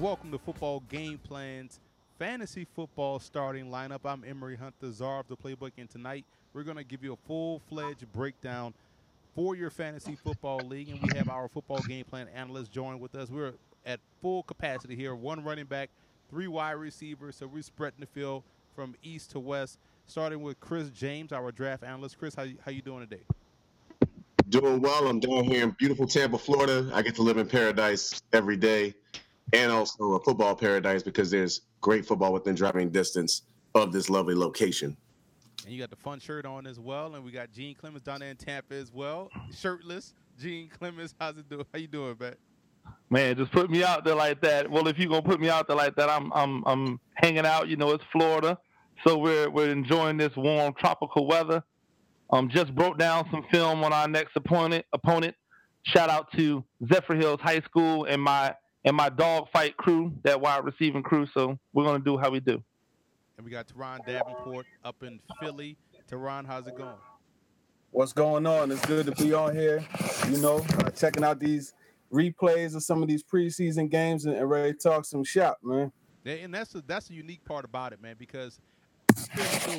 and welcome to Football Game Plans Fantasy Football Starting Lineup. I'm Emory Hunt, the czar of the playbook, and tonight we're going to give you a full-fledged breakdown for your fantasy football league, and we have our football game plan analyst join with us. We're at full capacity here, one running back, three wide receivers, so we're spreading the field from east to west, starting with Chris James, our draft analyst. Chris, how you doing today? Doing well. I'm down here in beautiful Tampa, Florida. I get to live in paradise every day, and also a football paradise because there's great football within driving distance of this lovely location. And you got the fun shirt on as well, and we got Gene Clemens down there in Tampa as well, shirtless. Gene Clemens, how's it doing? How you doing, man? Man, just put me out there like that. Well, if you're gonna put me out there like that, I'm hanging out. You know, it's Florida, so we're enjoying this warm tropical weather. Just broke down some film on our next opponent. Shout out to Zephyr Hills High School and my dogfight crew, that wide receiving crew. So we're gonna do how we do. And we got Teron Davenport up in Philly. Teron, how's it going? What's going on? It's good to be on here. You know, checking out these replays of some of these preseason games and ready to talk some shop, man. And that's the unique part about it, man, because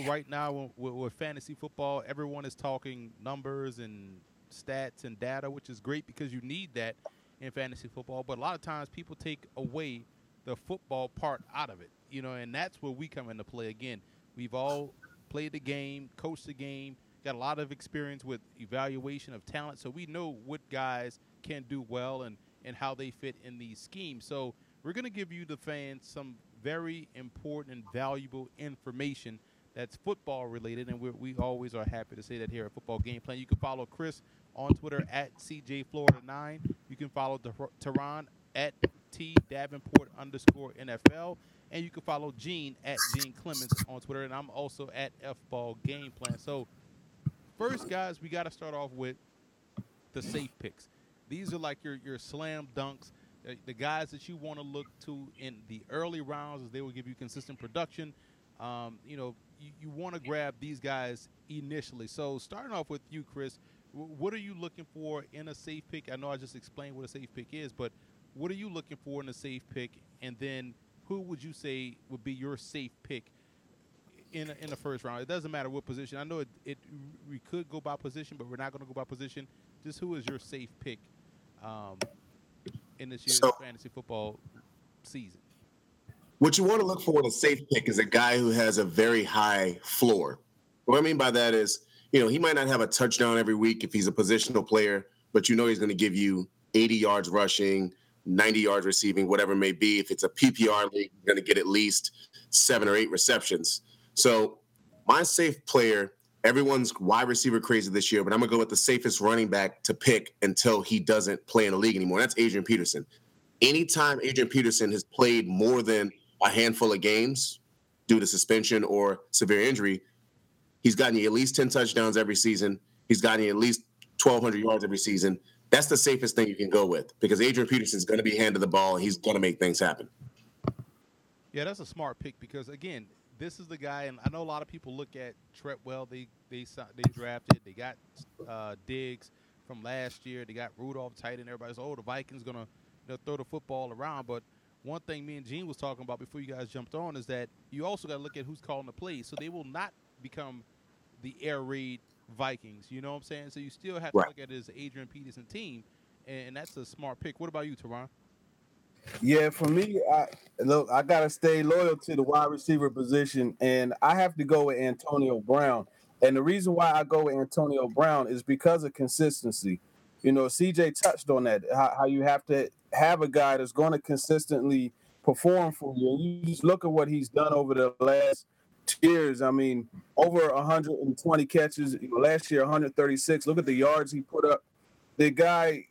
right now with fantasy football, everyone is talking numbers and stats and data, which is great because you need that in fantasy football. But a lot of times people take away the football part out of it, you know, and that's where we come into play again. We've all played the game, coached the game, got a lot of experience with evaluation of talent, so we know what guys can do well and how they fit in these schemes. So we're going to give you, the fans, some very important and valuable information that's football related, and we always are happy to say that here at Football Game Plan. You can follow Chris on Twitter at CJFlorida9. You can follow Teron at T_Davenport_NFL, and you can follow Gene at Gene Clemens on Twitter, and I'm also at FBall Game Plan. So first, guys, we got to start off with the safe picks. These are like your slam dunks, the guys that you want to look to in the early rounds, as they will give you consistent production. You know, you want to grab these guys initially. So starting off with you, Chris, what are you looking for in a safe pick? I know I just explained what a safe pick is, but what are you looking for in a safe pick? And then who would you say would be your safe pick in the first round? It doesn't matter what position. I know we could go by position, but we're not going to go by position. Just who is your safe pick in this year's fantasy football season? What you want to look for in a safe pick is a guy who has a very high floor. What I mean by that is, you know, he might not have a touchdown every week if he's a positional player, but you know he's going to give you 80 yards rushing, 90 yards receiving, whatever it may be. If it's a PPR league, you're going to get at least 7 or 8 receptions. So my safe player, everyone's wide receiver crazy this year, but I'm going to go with the safest running back to pick until he doesn't play in the league anymore. That's Adrian Peterson. Anytime Adrian Peterson has played more than a handful of games due to suspension or severe injury, he's gotten you at least 10 touchdowns every season. He's gotten you at least 1,200 yards every season. That's the safest thing you can go with because Adrian Peterson's going to be handed the ball and he's going to make things happen. Yeah, that's a smart pick because, again, this is the guy, and I know a lot of people look at Treadwell. They drafted. They got Diggs from last year. They got Rudolph tight end. Everybody's, oh, the Vikings going to throw the football around. But one thing me and Gene was talking about before you guys jumped on is that you also got to look at who's calling the plays. So they will not become the air raid Vikings. You know what I'm saying? So you still have to look at it as Adrian Peterson team, and that's a smart pick. What about you, Teron? Yeah, for me, I got to stay loyal to the wide receiver position, and I have to go with Antonio Brown. And the reason why I go with Antonio Brown is because of consistency. You know, CJ touched on that, how you have to have a guy that's going to consistently perform for you. And you just look at what he's done over the last 2 years. I mean, over 120 catches. You know, last year, 136. Look at the yards he put up. The guy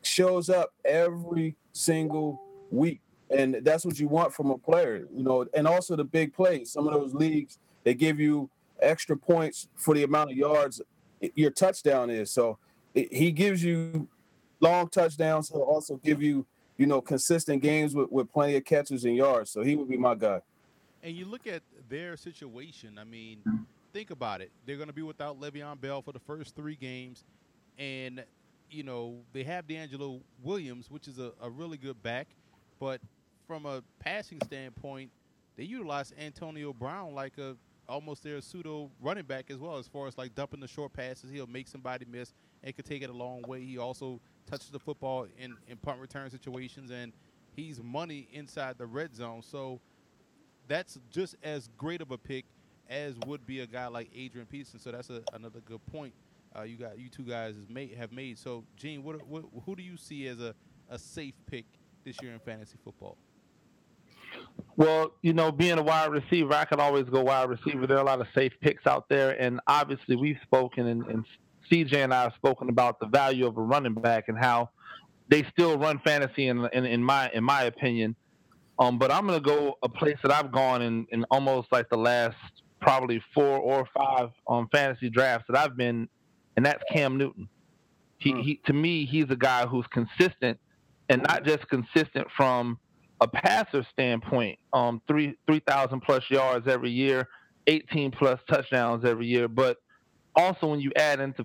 shows up every single week, and that's what you want from a player, you know. And also the big plays, some of those leagues, they give you extra points for the amount of yards your touchdown is, so he gives you long touchdowns. He'll also give you, you know, consistent games with plenty of catches and yards, so he would be my guy. And you look at their situation, I mean, think about it. They're going to be without Le'Veon Bell for the first 3 games, and you know, they have D'Angelo Williams, which is a really good back. But from a passing standpoint, they utilize Antonio Brown like a almost their pseudo running back as well, as far as like dumping the short passes. He'll make somebody miss and could take it a long way. He also touches the football in punt return situations, and he's money inside the red zone. So that's just as great of a pick as would be a guy like Adrian Peterson. So that's another good point you two guys have made. So, Gene, who do you see as a safe pick this year in fantasy football? Well, you know, being a wide receiver, I could always go wide receiver. There are a lot of safe picks out there, and obviously we've spoken, and CJ and I have spoken about the value of a running back and how they still run fantasy in my opinion. But I'm going to go a place that I've gone in almost like the last probably 4 or 5 fantasy drafts that I've been, and that's Cam Newton. He to me, he's a guy who's consistent, and not just consistent from a passer standpoint, 3,000-plus yards every year, 18-plus touchdowns every year. But also when you add into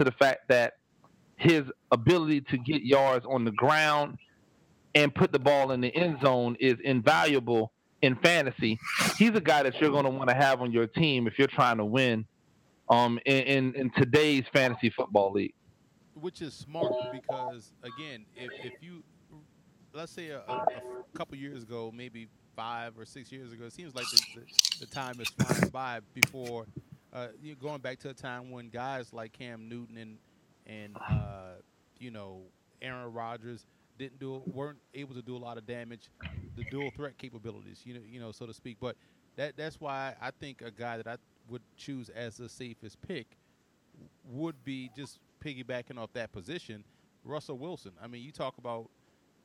the fact that his ability to get yards on the ground and put the ball in the end zone is invaluable in fantasy. He's a guy that you're going to want to have on your team if you're trying to win in today's fantasy football league. Which is smart because, again, if you – let's say a couple years ago, maybe 5 or 6 years ago, it seems like the time is flying by before you're going back to a time when guys like Cam Newton and you know, Aaron Rodgers weren't able to do a lot of damage, the dual threat capabilities, you know, so to speak. But that's why I think a guy that I would choose as the safest pick would be, just piggybacking off that position, Russell Wilson. I mean, you talk about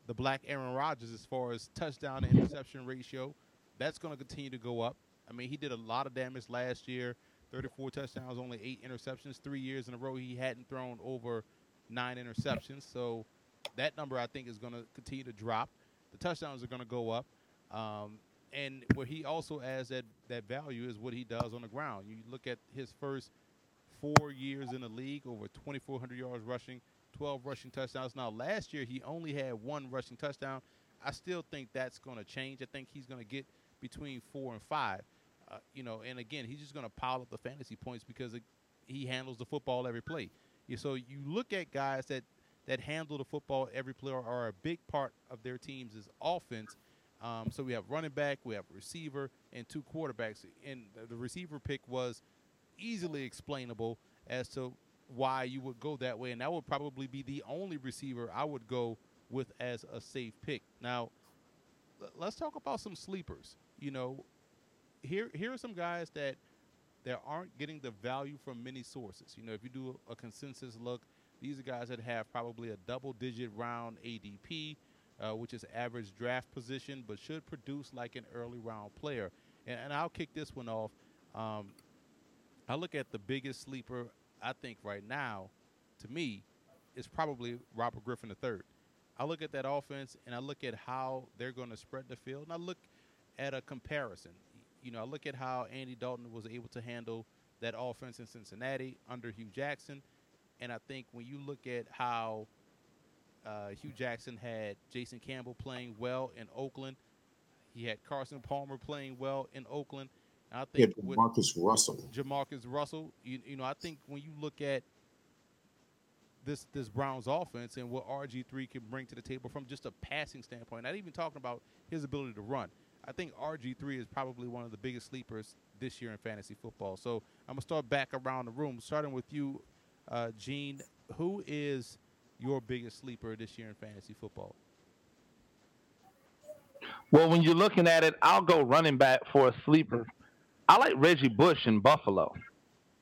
the black Aaron Rodgers as far as touchdown to interception ratio. That's going to continue to go up. I mean, he did a lot of damage last year, 34 touchdowns, only 8 interceptions. 3 years in a row he hadn't thrown over 9 interceptions. So that number, I think, is going to continue to drop. The touchdowns are going to go up. And what he also adds that value is what he does on the ground. You look at his first 4 years in the league, over 2,400 yards rushing, 12 rushing touchdowns. Now, last year he only had 1 rushing touchdown. I still think that's going to change. I think he's going to get between 4 and 5. You know, and again, he's just going to pile up the fantasy points because he handles the football every play. Yeah, so you look at guys that handle the football every play or are a big part of their teams is offense. So we have running back, we have receiver, and 2 quarterbacks. And the receiver pick was easily explainable as to why you would go that way, and that would probably be the only receiver I would go with as a safe pick. Now, let's talk about some sleepers. You know, here are some guys that aren't getting the value from many sources. You know, if you do a consensus look, these are guys that have probably a double-digit round ADP, which is average draft position, but should produce like an early-round player. And I'll kick this one off. I look at the biggest sleeper I think right now, to me, is probably Robert Griffin III. I look at that offense, and I look at how they're going to spread the field, and I look at a comparison. You know, I look at how Andy Dalton was able to handle that offense in Cincinnati under Hugh Jackson, and I think when you look at how Hugh Jackson had Jason Campbell playing well in Oakland, he had Carson Palmer playing well in Oakland, I think Jamarcus Russell. You know, I think when you look at this Browns offense and what RG3 can bring to the table from just a passing standpoint, not even talking about his ability to run, I think RG3 is probably one of the biggest sleepers this year in fantasy football. So I'm going to start back around the room, starting with you, Gene. Who is your biggest sleeper this year in fantasy football? Well, when you're looking at it, I'll go running back for a sleeper. I like Reggie Bush in Buffalo.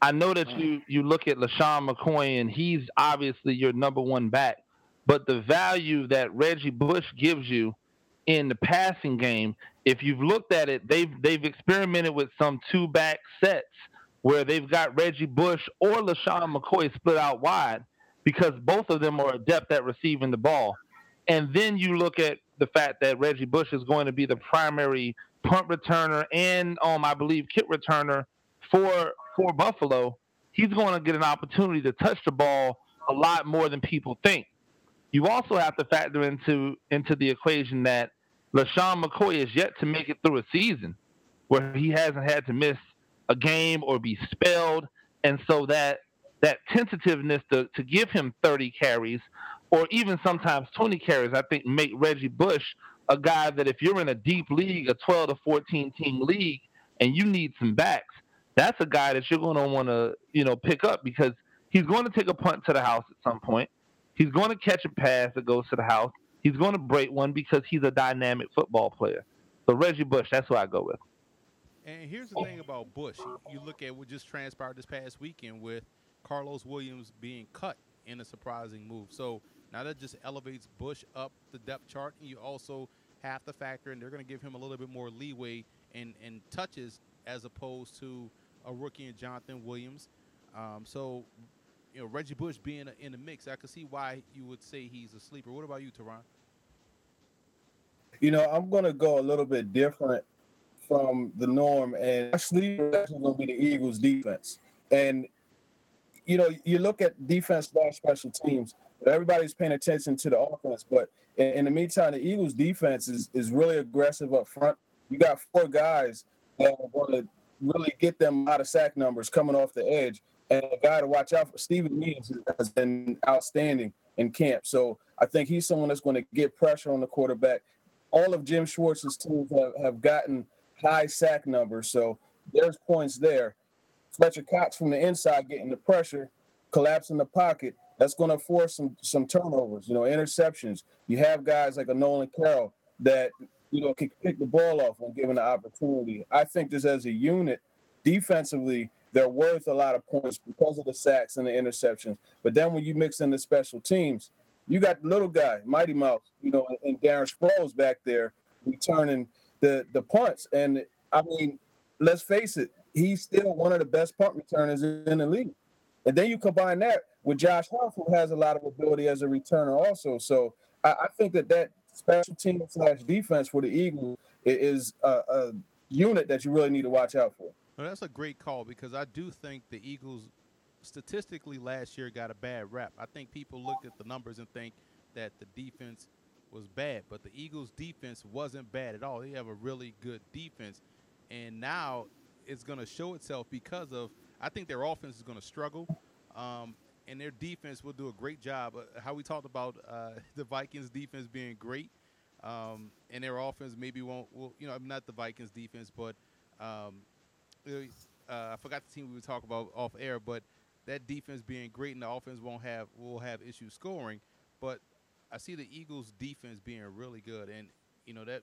I know that you look at LaShawn McCoy, and he's obviously your number one back, but the value that Reggie Bush gives you in the passing game, if you've looked at it, they've experimented with some 2-back sets where they've got Reggie Bush or LaShawn McCoy split out wide because both of them are adept at receiving the ball. And then you look at the fact that Reggie Bush is going to be the primary punt returner and, I believe, kick returner for Buffalo. He's going to get an opportunity to touch the ball a lot more than people think. You also have to factor into the equation that LaShawn McCoy has yet to make it through a season where he hasn't had to miss a game or be spelled. And so that tentativeness to give him 30 carries or even sometimes 20 carries, I think, make Reggie Bush a guy that if you're in a deep league, a 12 to 14 team league, and you need some backs, that's a guy that you're going to want to, pick up, because he's going to take a punt to the house at some point. He's going to catch a pass that goes to the house. He's going to break one because he's a dynamic football player. So Reggie Bush, that's who I go with. And here's the thing about Bush. You look at what just transpired this past weekend with Carlos Williams being cut in a surprising move. So now that just elevates Bush up the depth chart. And you also have to factor in they're going to give him a little bit more leeway and touches as opposed to a rookie in Jonathan Williams. So, Reggie Bush being in the mix, I could see why you would say he's a sleeper. What about you, Teron? I'm going to go a little bit different from the norm, and my sleeper is actually going to be the Eagles' defense. And, you look at defense by special teams, everybody's paying attention to the offense, but in the meantime, the Eagles' defense is really aggressive up front. You got four guys that are going to really get them out of sack numbers coming off the edge. And a guy to watch out for, Steven Means, has been outstanding in camp. So I think he's someone that's going to get pressure on the quarterback. All of Jim Schwartz's teams have gotten high sack numbers, so there's points there. Fletcher Cox from the inside getting the pressure, collapsing the pocket. That's going to force some turnovers, interceptions. You have guys like a Nolan Carroll that, can pick the ball off when given the opportunity. I think this as a unit, defensively, they're worth a lot of points because of the sacks and the interceptions. But then when you mix in the special teams, you got the little guy, Mighty Mouse, and Darren Sproles back there returning the punts. And, let's face it, he's still one of the best punt returners in the league. And then you combine that with Josh Huff, who has a lot of ability as a returner also. So I think that special team / defense for the Eagles is a unit that you really need to watch out for. Well, that's a great call, because I do think the Eagles statistically last year got a bad rap. I think people looked at the numbers and think that the defense was bad, but the Eagles' defense wasn't bad at all. They have a really good defense, and now it's going to show itself because of – I think their offense is going to struggle, and their defense will do a great job. How we talked about the Vikings' defense being great, and their offense maybe won't – not the Vikings' defense, but I forgot the team we were talking about off air, but that defense being great and the offense will have issues scoring. But I see the Eagles' defense being really good, and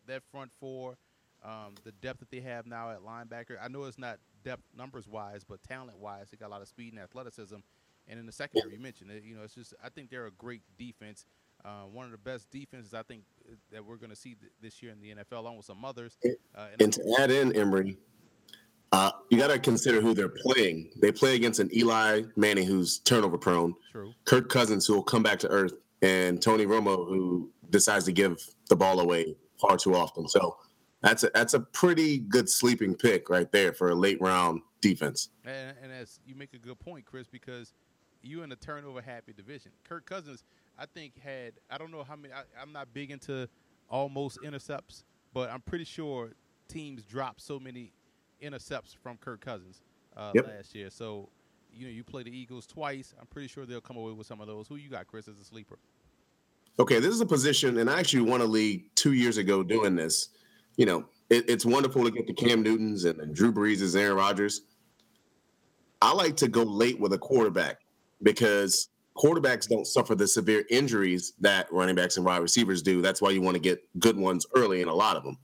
that front four, the depth that they have now at linebacker. I know it's not depth numbers wise, but talent wise, they got a lot of speed and athleticism. And in the secondary, you mentioned it. It's just I think they're a great defense, one of the best defenses I think that we're going to see this year in the NFL, along with some others. And to add in, Emory. You got to consider who they're playing. They play against an Eli Manning who's turnover prone, True. Kirk Cousins who will come back to earth, and Tony Romo who decides to give the ball away far too often. So that's a pretty good sleeping pick right there for a late round defense. And as you make a good point, Chris, because you in a turnover happy division. Kirk Cousins, I think had I don't know how many. I'm not big into almost intercepts, but I'm pretty sure teams drop so many intercepts from Kirk Cousins last year. So, you play the Eagles twice. I'm pretty sure they'll come away with some of those. Who you got, Chris, as a sleeper? Okay, this is a position, and I actually won a league 2 years ago doing this. It's wonderful to get the Cam Newtons and Drew Breeses and Aaron Rodgers. I like to go late with a quarterback because quarterbacks don't suffer the severe injuries that running backs and wide receivers do. That's why you want to get good ones early and a lot of them.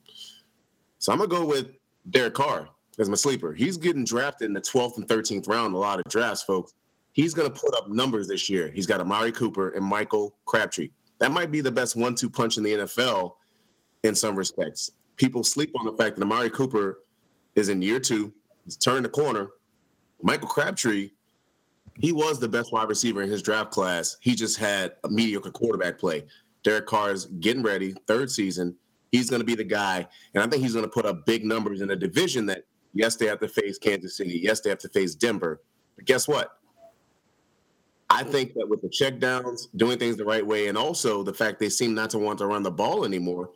So I'm going to go with Derek Carr. As my sleeper. He's getting drafted in the 12th and 13th round, a lot of drafts, folks. He's going to put up numbers this year. He's got Amari Cooper and Michael Crabtree. That might be the best 1-2 punch in the NFL in some respects. People sleep on the fact that Amari Cooper is in year two. He's turned the corner. Michael Crabtree, he was the best wide receiver in his draft class. He just had a mediocre quarterback play. Derek Carr is getting ready, third season. He's going to be the guy, and I think he's going to put up big numbers in a division that, yes, they have to face Kansas City. Yes, they have to face Denver. But guess what? I think that with the checkdowns, doing things the right way, and also the fact they seem not to want to run the ball anymore,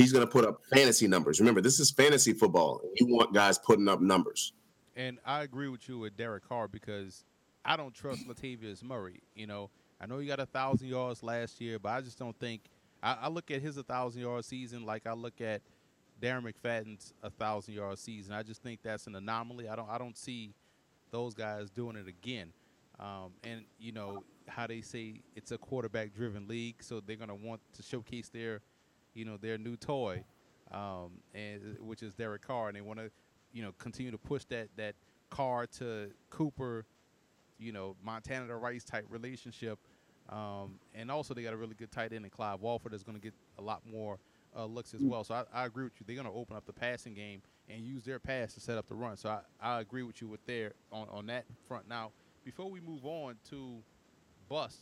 he's going to put up fantasy numbers. Remember, this is fantasy football. You want guys putting up numbers. And I agree with you with Derek Carr because I don't trust Latavius Murray. You know, I know he got 1,000 yards last year, but I just don't think I look at his 1,000-yard season like I look at Darren McFadden's 1,000-yard season. I just think that's an anomaly. I don't see those guys doing it again. And, you know, how they say it's a quarterback-driven league, so they're going to want to showcase their, you know, their new toy, and which is Derek Carr. And they want to, you know, continue to push that Carr to Cooper, you know, Montana to Rice type relationship. And also they got a really good tight end in Clyde Walford is going to get a lot more looks as well. So I agree with you. They're going to open up the passing game and use their pass to set up the run. So I agree with you with there on that front. Now, before we move on to bust,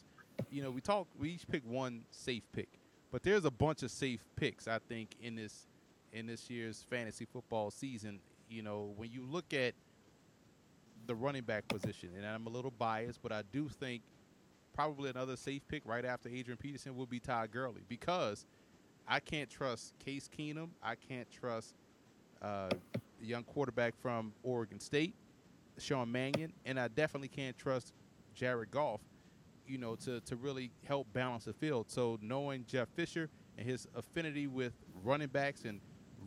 you know, we each pick one safe pick, but there's a bunch of safe picks I think in this year's fantasy football season. You know, when you look at the running back position, and I'm a little biased, but I do think probably another safe pick right after Adrian Peterson will be Todd Gurley because I can't trust Case Keenum. I can't trust the young quarterback from Oregon State, Sean Mannion, and I definitely can't trust Jared Goff, you know, to really help balance the field. So knowing Jeff Fisher and his affinity with running backs and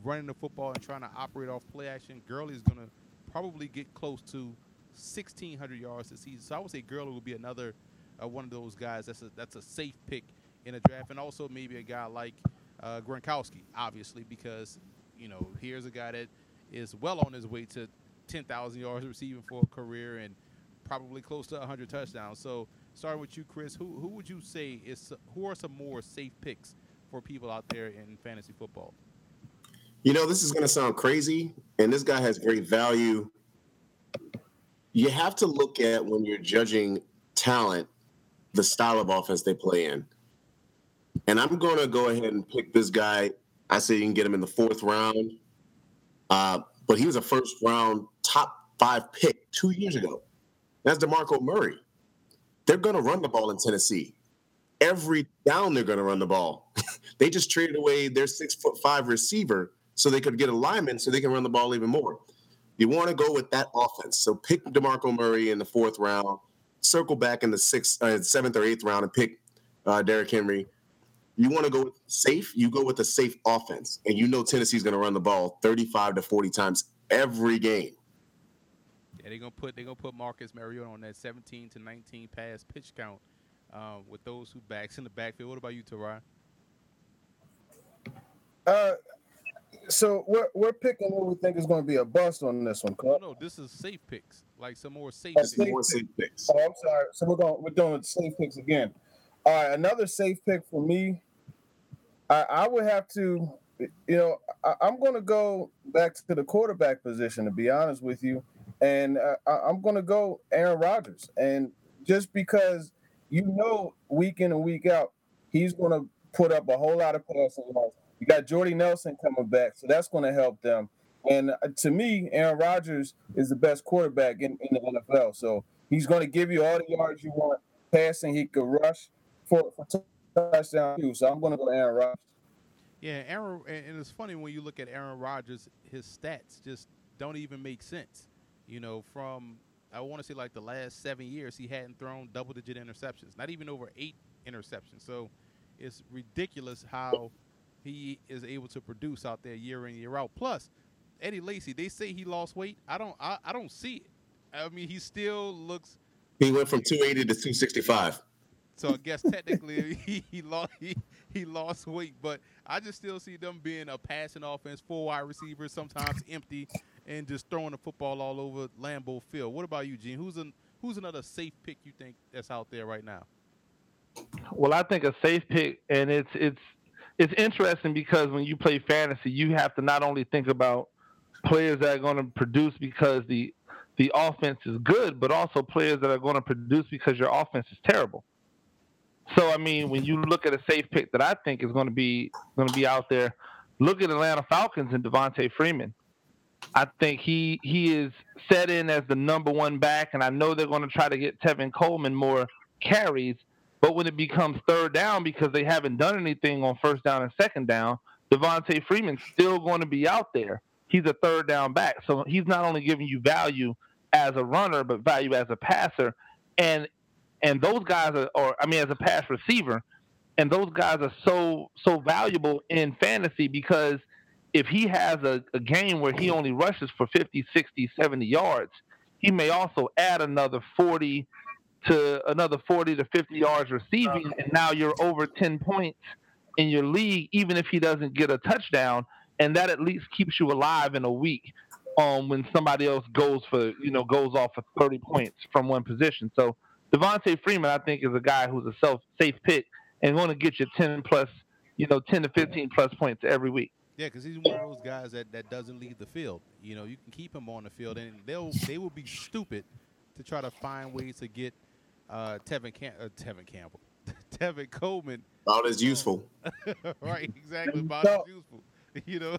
running the football and trying to operate off play action, Gurley's going to probably get close to 1,600 yards this season. So I would say Gurley will be another one of those guys that's a safe pick in a draft. And also maybe a guy like Gronkowski, obviously, because, you know, here's a guy that is well on his way to 10,000 yards receiving for a career and probably close to 100 touchdowns. So starting with you, Chris, who would you say who are some more safe picks for people out there in fantasy football? You know, this is going to sound crazy, and this guy has great value. You have to look at, when you're judging talent, the style of offense they play in. And I'm going to go ahead and pick this guy. I say you can get him in the fourth round. But he was a first-round top-5 pick 2 years ago. That's DeMarco Murray. They're going to run the ball in Tennessee. Every down they're going to run the ball. They just traded away their 6'5" receiver so they could get a lineman so they can run the ball even more. You want to go with that offense. So pick DeMarco Murray in the fourth round, circle back in the seventh or eighth round and pick Derrick Henry. You want to go safe, you go with a safe offense. And you know Tennessee's going to run the ball 35 to 40 times every game. Yeah, they're going to put Marcus Mariota on that 17 to 19 pass pitch count with those who backs in the backfield. What about you, Teron? So we're picking what we think is going to be a bust on this one. No, this is safe picks, like some more safe picks. Oh, I'm sorry. So we're doing safe picks again. All right, another safe pick for me. I would have to, you know, I'm going to go back to the quarterback position, to be honest with you. And I'm going to go Aaron Rodgers. And just because, you know, week in and week out, he's going to put up a whole lot of passing yards. You got Jordy Nelson coming back, so that's going to help them. And to me, Aaron Rodgers is the best quarterback in the NFL. So he's going to give you all the yards you want passing. He could rush for touchdown too. So I'm going to go Aaron Rodgers. Yeah, and it's funny when you look at Aaron Rodgers, his stats just don't even make sense. You know, from I want to say like the last 7 years, he hadn't thrown double-digit interceptions, not even over 8 interceptions. So it's ridiculous how he is able to produce out there year in, year out. Plus, Eddie Lacy, they say he lost weight. I don't see it. I mean, he still looks. He went from 280 to 265. So I guess technically he lost weight, but I just still see them being a passing offense, 4 wide receivers, sometimes empty, and just throwing the football all over Lambeau Field. What about you, Gene? Who's another safe pick you think that's out there right now? Well, I think a safe pick, and it's interesting because when you play fantasy, you have to not only think about players that are going to produce because the offense is good, but also players that are going to produce because your offense is terrible. So, I mean, when you look at a safe pick that I think is going to be out there, look at Atlanta Falcons and Devonta Freeman. I think he is set in as the number one back, and I know they're going to try to get Tevin Coleman more carries, but when it becomes third down because they haven't done anything on first down and second down, Devonta Freeman's still going to be out there. He's a third down back. So he's not only giving you value as a runner, but value as a passer. And those guys as a pass receiver, and those guys are so valuable in fantasy because if he has a game where he only rushes for 50, 60, 70 yards, he may also add another 40 to 50 yards receiving, and now you're over 10 points in your league, even if he doesn't get a touchdown, and that at least keeps you alive in a week when somebody else goes off for 30 points from one position. So Devonta Freeman, I think, is a guy who's a safe pick and going to get you 10 to 15 plus points every week. Yeah, because he's one of those guys that doesn't leave the field. You know, you can keep him on the field, and they will be stupid to try to find ways to get Tevin Coleman. About as useful. Right, exactly. About as useful. You know,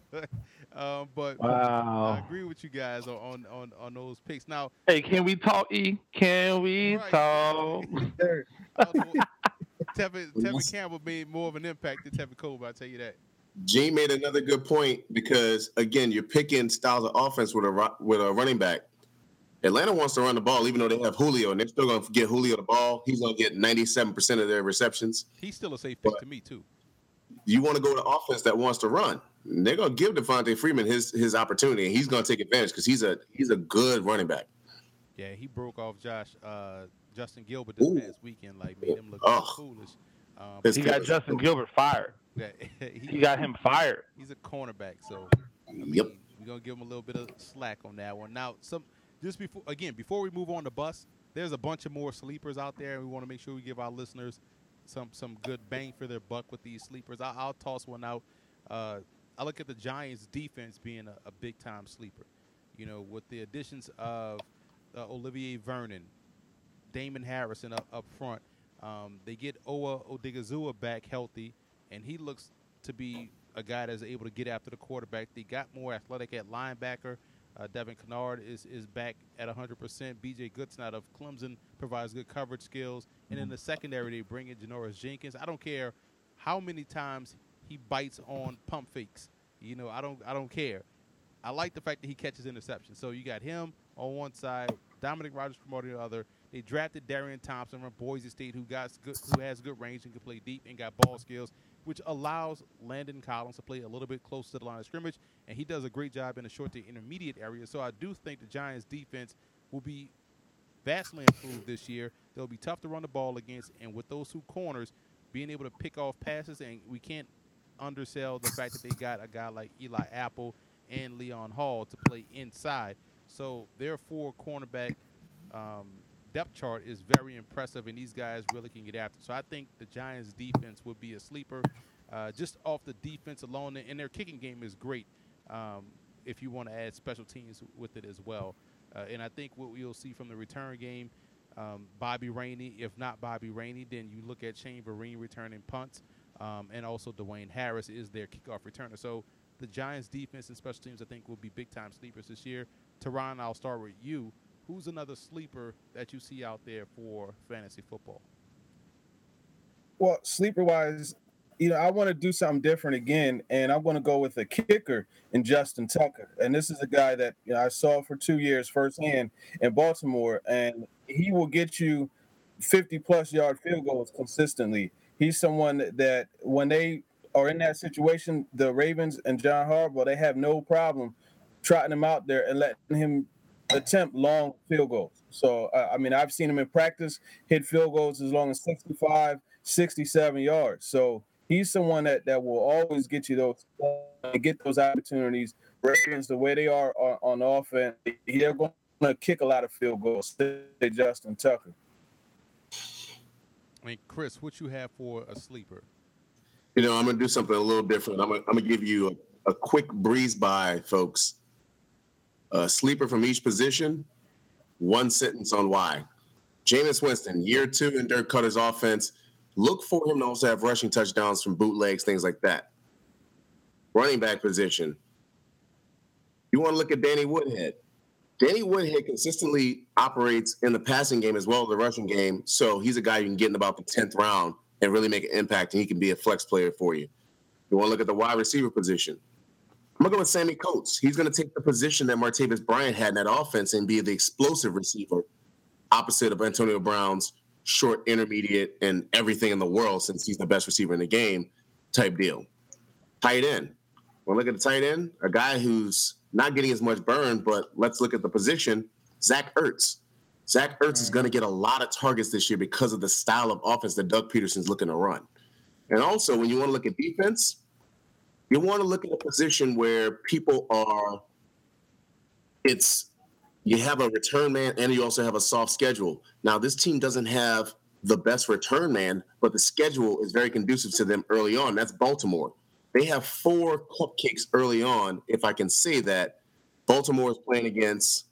but wow. I agree with you guys on those picks. Now, hey, can we talk? Can we talk? Tevin Campbell made more of an impact than Tevin Coleman. I'll tell you that. Gene made another good point because again, you're picking styles of offense with a running back. Atlanta wants to run the ball, even though they have Julio, and they're still going to get Julio the ball. He's going to get 97% of their receptions. He's still a safe pick to me too. You want to go to offense that wants to run. And they're going to give Devonta Freeman his opportunity, and he's going to take advantage because he's a good running back. Yeah, he broke off Justin Gilbert this past weekend, like made him look foolish. He got Justin Gilbert fired. Yeah, he got him fired. He's a cornerback, so we're going to give him a little bit of slack on that one. Now, before we move on to bust, there's a bunch of more sleepers out there, and we want to make sure we give our listeners some good bang for their buck with these sleepers. I'll toss one out. I look at the Giants' defense being a big-time sleeper. You know, with the additions of Olivier Vernon, Damon Harrison up front, they get Owa Odigizua back healthy, and he looks to be a guy that's able to get after the quarterback. They got more athletic at linebacker. Devin Kennard is back at 100%. B.J. Goodson out of Clemson provides good coverage skills. And in the secondary, they bring in Janoris Jenkins. I don't care how many times he bites on pump fakes. You know, I don't care. I like the fact that he catches interceptions. So you got him on one side, Dominic Rodgers promoted on the other. They drafted Darian Thompson from Boise State, who has good range and can play deep and got ball skills, which allows Landon Collins to play a little bit close to the line of scrimmage, and he does a great job in the short to intermediate area. So I do think the Giants' defense will be vastly improved this year. They'll be tough to run the ball against, and with those two corners being able to pick off passes, and we can't undersell the fact that they got a guy like Eli Apple and Leon Hall to play inside. So their four cornerback depth chart is very impressive, and these guys really can get after. So I think the Giants' defense would be a sleeper just off the defense alone, and their kicking game is great if you want to add special teams with it as well. And I think what you'll see from the return game, Bobby Rainey, if not Bobby Rainey, then you look at Shane Vereen returning punts, and also Dwayne Harris is their kickoff returner. So the Giants' defense and special teams, I think, will be big-time sleepers this year. Teron, I'll start with you. Who's another sleeper that you see out there for fantasy football? Well, sleeper-wise, you know, I want to do something different again, and I'm going to go with a kicker in Justin Tucker. And this is a guy that, you know, I saw for 2 years firsthand in Baltimore, and he will get you 50-plus yard field goals consistently. He's someone that when they are in that situation, the Ravens and John Harbaugh, they have no problem trotting him out there and letting him attempt long field goals. So, I mean, I've seen him in practice hit field goals as long as 65, 67 yards. So he's someone that will always get you those and get those opportunities. Ravens, the way they are on offense, they're going to kick a lot of field goals to Justin Tucker. I mean, Chris, what you have for a sleeper? You know, I'm going to do something a little different. I'm going to give you a quick breeze by, folks. A sleeper from each position, one sentence on why. Jameis Winston, year two in Dirk Cutter's offense. Look for him to also have rushing touchdowns from bootlegs, things like that. Running back position. You want to look at Danny Woodhead. Danny Woodhead consistently operates in the passing game as well as the rushing game, so he's a guy you can get in about the 10th round and really make an impact, and he can be a flex player for you. You want to look at the wide receiver position. I'm going to go with Sammy Coates. He's going to take the position that Martavis Bryant had in that offense and be the explosive receiver opposite of Antonio Brown's short, intermediate, and everything in the world since he's the best receiver in the game type deal. Tight end. When I look at the tight end, a guy who's not getting as much burn, but let's look at the position, Zach Ertz. Zach Ertz is going to get a lot of targets this year because of the style of offense that Doug Peterson's looking to run. And also, when you want to look at defense, you want to look at a position where people are – it's you have a return man and you also have a soft schedule. Now, this team doesn't have the best return man, but the schedule is very conducive to them early on. That's Baltimore. They have four cupcakes early on, if I can say that. Baltimore is playing against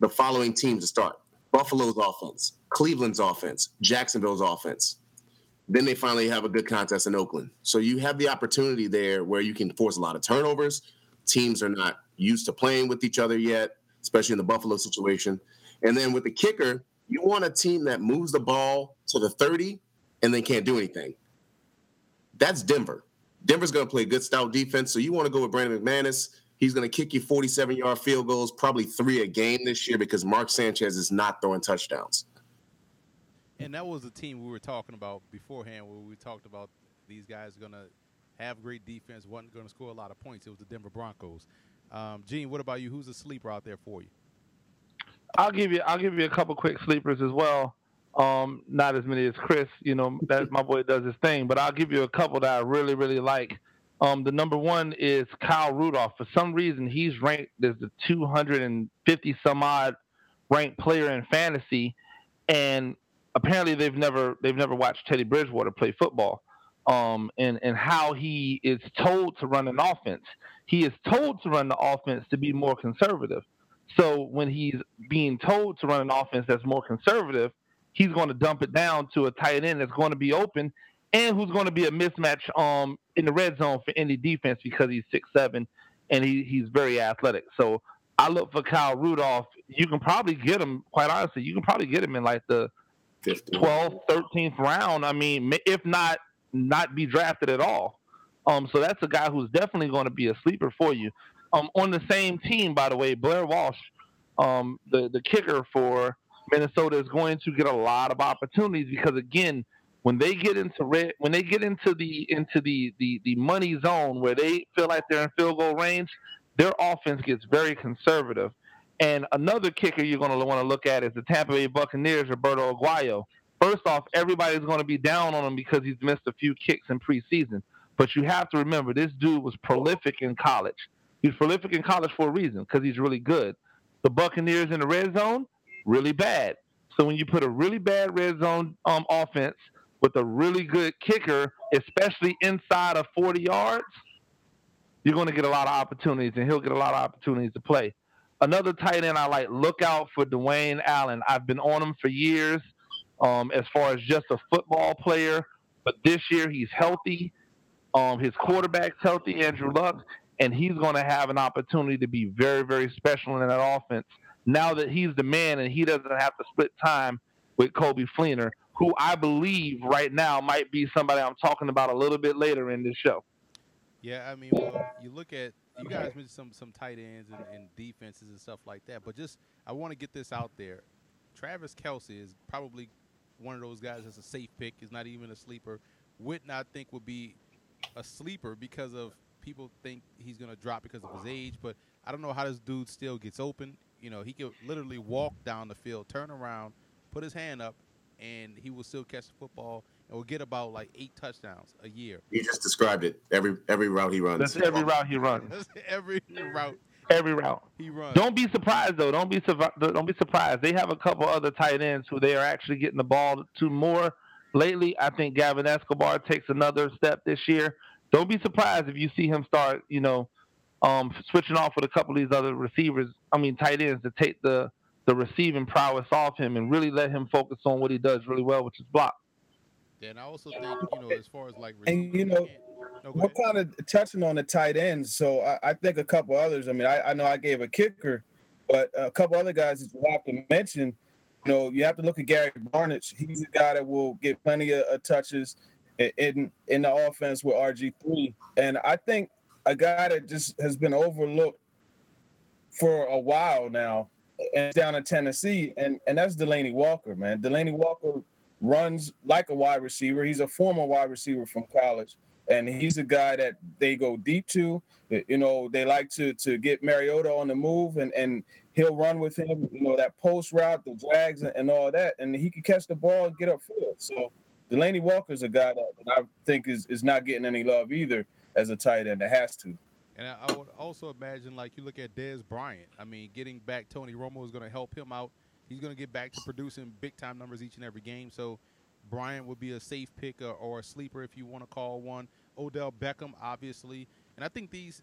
the following teams to start. Buffalo's offense, Cleveland's offense, Jacksonville's offense. Then they finally have a good contest in Oakland. So you have the opportunity there where you can force a lot of turnovers. Teams are not used to playing with each other yet, especially in the Buffalo situation. And then with the kicker, you want a team that moves the ball to the 30 and they can't do anything. That's Denver. Denver's going to play good stout defense, so you want to go with Brandon McManus. He's going to kick you 47-yard field goals, probably 3 a game this year because Mark Sanchez is not throwing touchdowns. And that was the team we were talking about beforehand where we talked about these guys going to have great defense, wasn't going to score a lot of points. It was the Denver Broncos. Gene, what about you? Who's a sleeper out there for you? I'll give you a couple quick sleepers as well. Not as many as Chris, you know, that my boy does his thing, but I'll give you a couple that I really, really like. The number one is Kyle Rudolph. For some reason, he's ranked as the 250 some odd ranked player in fantasy. And apparently they've never watched Teddy Bridgewater play football. And how he is told to run an offense. He is told to run the offense to be more conservative. So when he's being told to run an offense that's more conservative, he's going to dump it down to a tight end that's going to be open and who's going to be a mismatch in the red zone for any defense because he's 6'7", and he's very athletic. So I look for Kyle Rudolph. You can probably get him, quite honestly, in like the 12th, 13th round. I mean, if not be drafted at all. So that's a guy who's definitely going to be a sleeper for you. On the same team, by the way, Blair Walsh, the kicker for Minnesota, is going to get a lot of opportunities because, again, when they get into the money zone where they feel like they're in field goal range, their offense gets very conservative. And another kicker you're going to want to look at is the Tampa Bay Buccaneers, Roberto Aguayo. First off, everybody's going to be down on him because he's missed a few kicks in preseason. But you have to remember, this dude was prolific in college. He's prolific in college for a reason, because he's really good. The Buccaneers in the red zone, really bad. So when you put a really bad red zone offense with a really good kicker, especially inside of 40 yards, you're going to get a lot of opportunities, and he'll get a lot of opportunities to play. Another tight end I like, look out for Dwayne Allen. I've been on him for years as far as just a football player, but this year he's healthy. His quarterback's healthy, Andrew Luck, and he's going to have an opportunity to be very, very special in that offense now that he's the man and he doesn't have to split time with Coby Fleener, who I believe right now might be somebody I'm talking about a little bit later in this show. Yeah, I mean, you look at – you guys mentioned some tight ends and defenses and stuff like that, but just I want to get this out there. Travis Kelce is probably one of those guys that's a safe pick. He's not even a sleeper. Witten, I think, would be a sleeper because of people think he's going to drop because of his age, but I don't know how this dude still gets open. You know, he could literally walk down the field, turn around, put his hand up, and he will still catch the football and will get about like 8 touchdowns a year. You just described it. Every route he runs. That's every route he runs. That's every route he runs. Don't be surprised though. Don't be surprised. They have a couple other tight ends who they are actually getting the ball to more lately. I think Gavin Escobar takes another step this year. Don't be surprised if you see him start, you know, switching off with a couple of these other receivers, tight ends, to take the receiving prowess off him and really let him focus on what he does really well, which is block. Yeah, and I also think, as far as like – and, we're kind of touching on the tight ends, so I think a couple others. I know I gave a kicker, but a couple other guys that you have to mention, you have to look at Gary Barnidge. He's a guy that will get plenty of touches – in the offense with RG3. And I think a guy that just has been overlooked for a while now, and down in Tennessee, and that's Delanie Walker, man. Delanie Walker runs like a wide receiver. He's a former wide receiver from college, and he's a guy that they go deep to. You know, they like to get Mariota on the move, and he'll run with him, you know, that post route, the drags, and all that, and he can catch the ball and get upfield. So Delanie Walker's a guy that I think is not getting any love either as a tight end. It has to. And I would also imagine, like, you look at Dez Bryant. I mean, getting back Tony Romo is going to help him out. He's going to get back to producing big-time numbers each and every game. So Bryant would be a safe pick or a sleeper if you want to call one. Odell Beckham, obviously. And I think these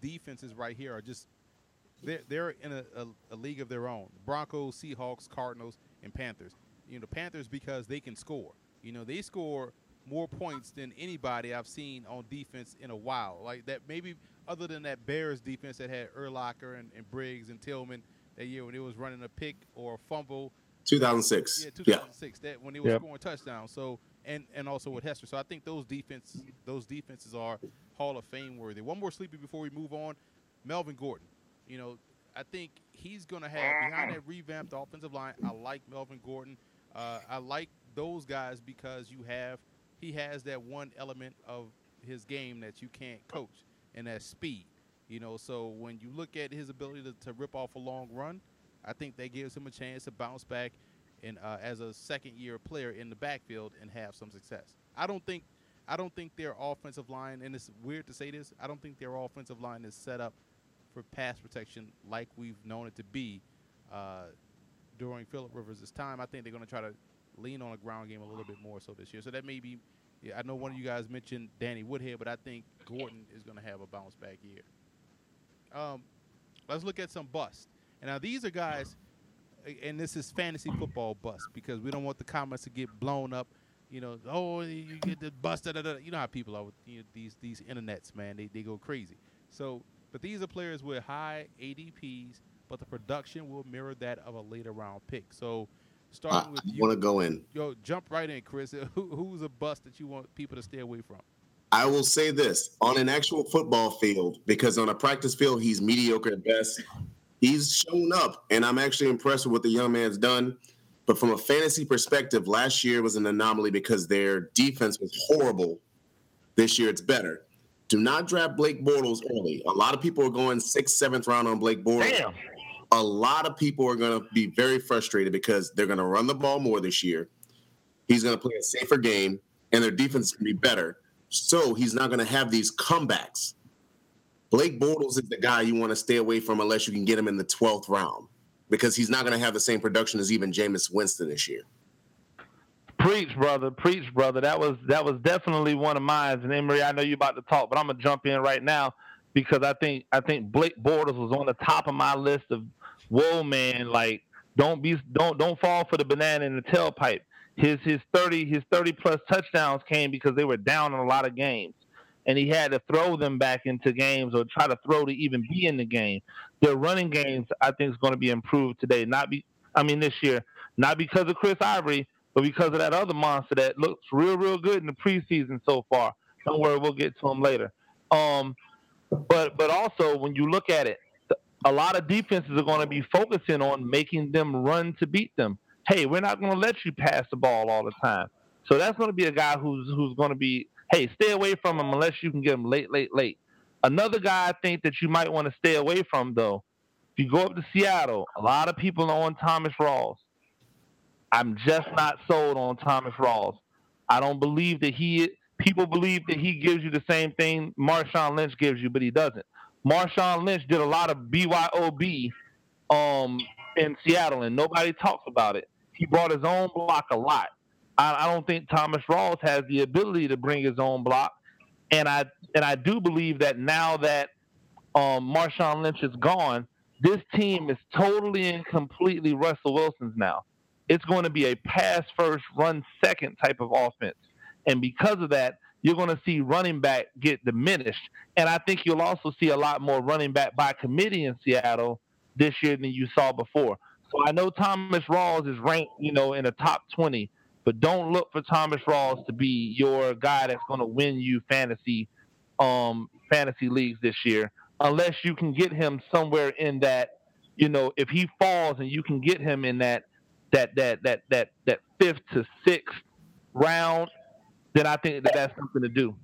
defenses right here are just – they're in a league of their own. Broncos, Seahawks, Cardinals, and Panthers. You know, the Panthers, because they can score. You know, they score more points than anybody I've seen on defense in a while. Like that maybe – other than that Bears defense that had Urlacher and Briggs and Tillman that year when it was running a pick or a fumble. 2006. Yeah, 2006, yeah. That when it was scoring touchdowns. So and also with Hester. So I think those defenses are Hall of Fame worthy. One more sleeper before we move on, Melvin Gordon. You know, I think he's going to have, behind that revamped offensive line, I like Melvin Gordon. I like those guys because he has that one element of his game that you can't coach. And that speed, you know. So when you look at his ability to rip off a long run, I think that gives him a chance to bounce back and as a second-year player in the backfield and have some success. I don't think their offensive line, and it's weird to say this, I don't think their offensive line is set up for pass protection like we've known it to be during Phillip Rivers' time. I think they're going to try to lean on a ground game a little bit more so this year. So that may be. Yeah, I know one of you guys mentioned Danny Woodhead, but I think Gordon is going to have a bounce-back year. Let's look at some busts. And now these are guys, and this is fantasy football busts because we don't want the comments to get blown up. You know, oh, you get the bust, da-da-da. You know how people are with these internets, man. They go crazy. So, but these are players with high ADPs, but the production will mirror that of a later-round pick. So, starting with you want to go in. Yo, jump right in, Chris. Who's a bust that you want people to stay away from? I will say this. On an actual football field, because on a practice field, he's mediocre at best. He's shown up, and I'm actually impressed with what the young man's done. But from a fantasy perspective, last year was an anomaly because their defense was horrible. This year it's better. Do not draft Blake Bortles early. A lot of people are going 6th, 7th round on Blake Bortles. Damn. A lot of people are going to be very frustrated because they're going to run the ball more this year. He's going to play a safer game, and their defense is going to be better. So he's not going to have these comebacks. Blake Bortles is the guy you want to stay away from unless you can get him in the 12th round because he's not going to have the same production as even Jameis Winston this year. Preach, brother. Preach, brother. That was definitely one of mine. And, Emory, I know you're about to talk, but I'm going to jump in right now because I think Blake Bortles was on the top of my list of – whoa, man! Like, don't fall for the banana in the tailpipe. His 30 plus touchdowns came because they were down in a lot of games, and he had to throw them back into games or try to throw to even be in the game. Their running games, I think, is going to be improved today. This year, not because of Chris Ivory, but because of that other monster that looks real, real good in the preseason so far. Don't worry, we'll get to him later. But also when you look at it. A lot of defenses are going to be focusing on making them run to beat them. Hey, we're not going to let you pass the ball all the time. So that's going to be a guy who's going to be, hey, stay away from him unless you can get him late. Another guy I think that you might want to stay away from, though, if you go up to Seattle, a lot of people are on Thomas Rawls. I'm just not sold on Thomas Rawls. I don't believe that people believe that he gives you the same thing Marshawn Lynch gives you, but he doesn't. Marshawn Lynch did a lot of BYOB in Seattle, and nobody talks about it. He brought his own block a lot. I don't think Thomas Rawls has the ability to bring his own block, and I do believe that now that Marshawn Lynch is gone, this team is totally and completely Russell Wilson's now. It's going to be a pass-first, run-second type of offense, and because of that, you're going to see running back get diminished. And I think you'll also see a lot more running back by committee in Seattle this year than you saw before. So I know Thomas Rawls is ranked, in the top 20 But don't look for Thomas Rawls to be your guy that's going to win you fantasy leagues this year, unless you can get him somewhere in that, you know, if he falls and you can get him in that 5th to 6th round, then I think that's something to do.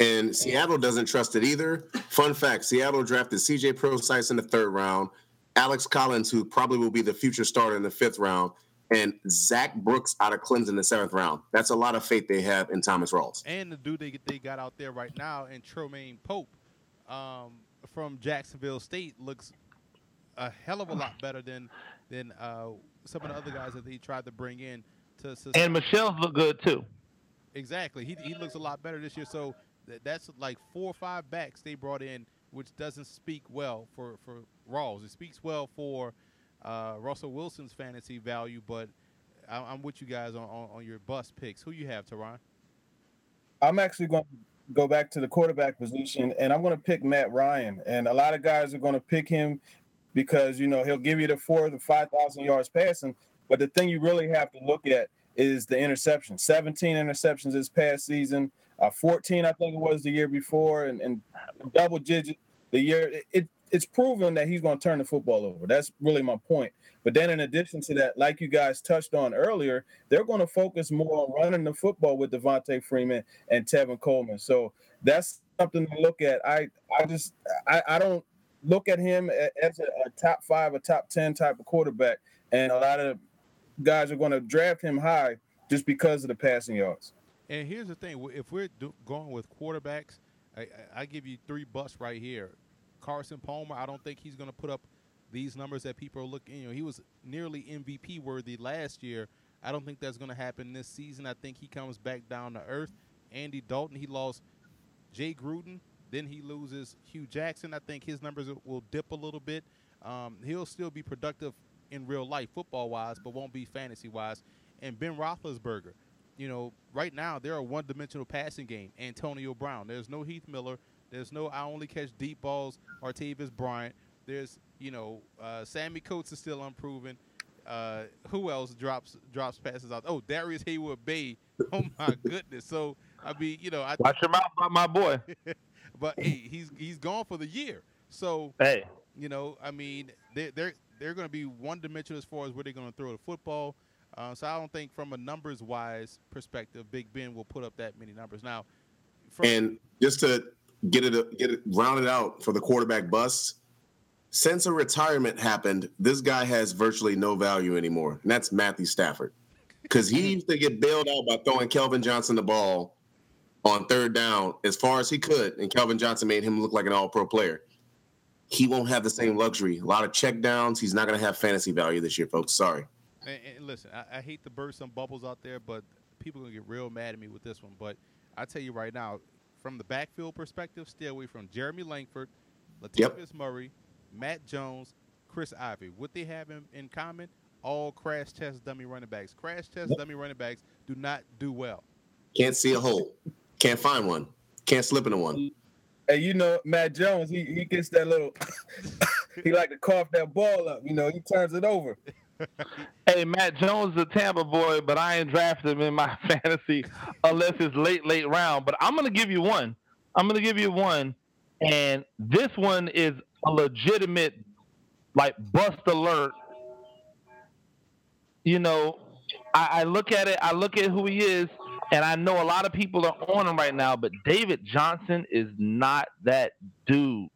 And Seattle doesn't trust it either. Fun fact, Seattle drafted C.J. Procise in the 3rd round, Alex Collins, who probably will be the future starter in the 5th round, and Zach Brooks out of Clemson in the 7th round. That's a lot of faith they have in Thomas Rawls. And the dude they got out there right now, and Tremaine Pope from Jacksonville State, looks a hell of a lot better than some of the other guys that they tried to bring in. And Michelle's look good, too. Exactly. He looks a lot better this year. So that's like 4 or 5 backs they brought in, which doesn't speak well for Rawls. It speaks well for Russell Wilson's fantasy value, but I'm with you guys on your bust picks. Who you have, Teron? I'm actually going to go back to the quarterback position, and I'm going to pick Matt Ryan. And a lot of guys are going to pick him because, you know, he'll give you the 4,000 to 5,000 yards passing. But the thing you really have to look at is the interception. 17 interceptions this past season, 14, I think it was the year before, and double digit the year. It's proven that he's going to turn the football over. That's really my point. But then in addition to that, like you guys touched on earlier, they're going to focus more on running the football with Devonta Freeman and Tevin Coleman. So that's something to look at. I don't look at him as a top 5 or top 10 type of quarterback, and a lot of guys are going to draft him high just because of the passing yards. And here's the thing. If we're going with quarterbacks, I give you 3 busts right here. Carson Palmer, I don't think he's going to put up these numbers that people are looking. You know, he was nearly MVP worthy last year. I don't think that's going to happen this season. I think he comes back down to earth. Andy Dalton, he lost Jay Gruden. Then he loses Hugh Jackson. I think his numbers will dip a little bit. He'll still be productive in real life, football-wise, but won't be fantasy-wise. And Ben Roethlisberger, you know, right now they're a one-dimensional passing game. Antonio Brown, there's no Heath Miller. There's no I only catch deep balls, Artavis Bryant. There's, you know, Sammy Coates is still unproven. Who else drops passes out? Oh, Darius Hayward-Bay. Oh, my goodness. So, I mean, you know. Watch him out, my boy. But, hey, he's gone for the year. So, hey, you know, I mean, they're going to be one-dimensional as far as where they're going to throw the football. So I don't think from a numbers-wise perspective, Big Ben will put up that many numbers. Now, and just to – get it rounded out for the quarterback bust. Since a retirement happened, this guy has virtually no value anymore, and that's Matthew Stafford. Because he used to get bailed out by throwing Kelvin Johnson the ball on 3rd down as far as he could, and Kelvin Johnson made him look like an all-pro player. He won't have the same luxury. A lot of check downs. He's not going to have fantasy value this year, folks. Sorry. And listen, I hate to burst some bubbles out there, but people are going to get real mad at me with this one. But I tell you right now, from the backfield perspective, stay away from Jeremy Langford, Latavius Murray, Matt Jones, Chris Ivey. What they have in common, all crash test dummy running backs. Crash test dummy running backs do not do well. Can't see a hole. Can't find one. Can't slip into one. Hey, you know, Matt Jones, he gets that little – he like to cough that ball up. You know, he turns it over. Hey, Matt Jones is a Tampa boy, but I ain't drafted him in my fantasy unless it's late round. But I'm going to give you one. And this one is a legitimate, like, bust alert. You know, I look at it. I look at who he is, and I know a lot of people are on him right now, but David Johnson is not that dude.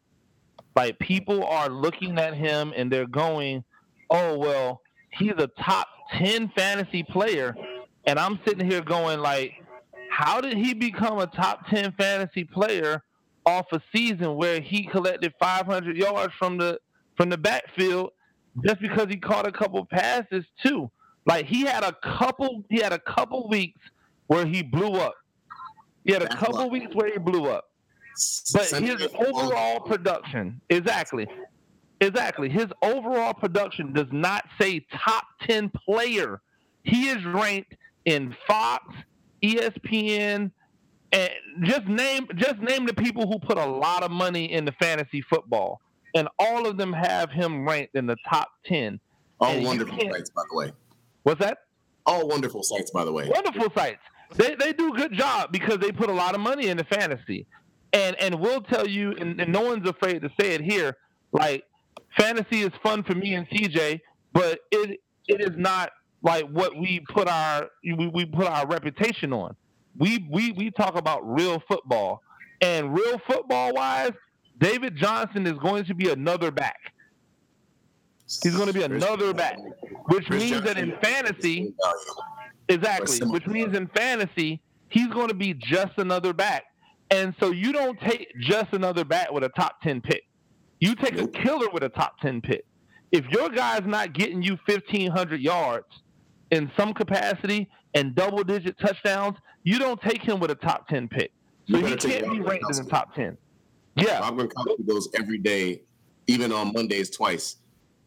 Like, people are looking at him, and they're going, oh, well, he's a top 10 fantasy player, and I'm sitting here going, like, how did he become a top 10 fantasy player off a season where he collected 500 yards from the backfield just because he caught a couple passes too? Like, he had a couple weeks where he blew up. But his overall production, exactly. His overall production does not say top 10 player. He is ranked in Fox, ESPN, and just name the people who put a lot of money into fantasy football, and all of them have him ranked in the top 10. All wonderful sites, by the way. What's that? All wonderful sites, by the way. Wonderful sites. They do a good job because they put a lot of money into fantasy. And we'll tell you, and no one's afraid to say it here, like, fantasy is fun for me and TJ, but it is not like what we put our reputation on. We talk about real football. And real football-wise, David Johnson is going to be another back. He's going to be another back, which means that in fantasy, he's going to be just another back. And so you don't take just another back with a top 10 pick. You take a killer with a top 10 pick. If your guy's not getting you 1,500 yards in some capacity and double-digit touchdowns, you don't take him with a top 10 pick. So he can't be ranked in the top 10. Yeah. Robert Griffin goes every day, even on Mondays twice,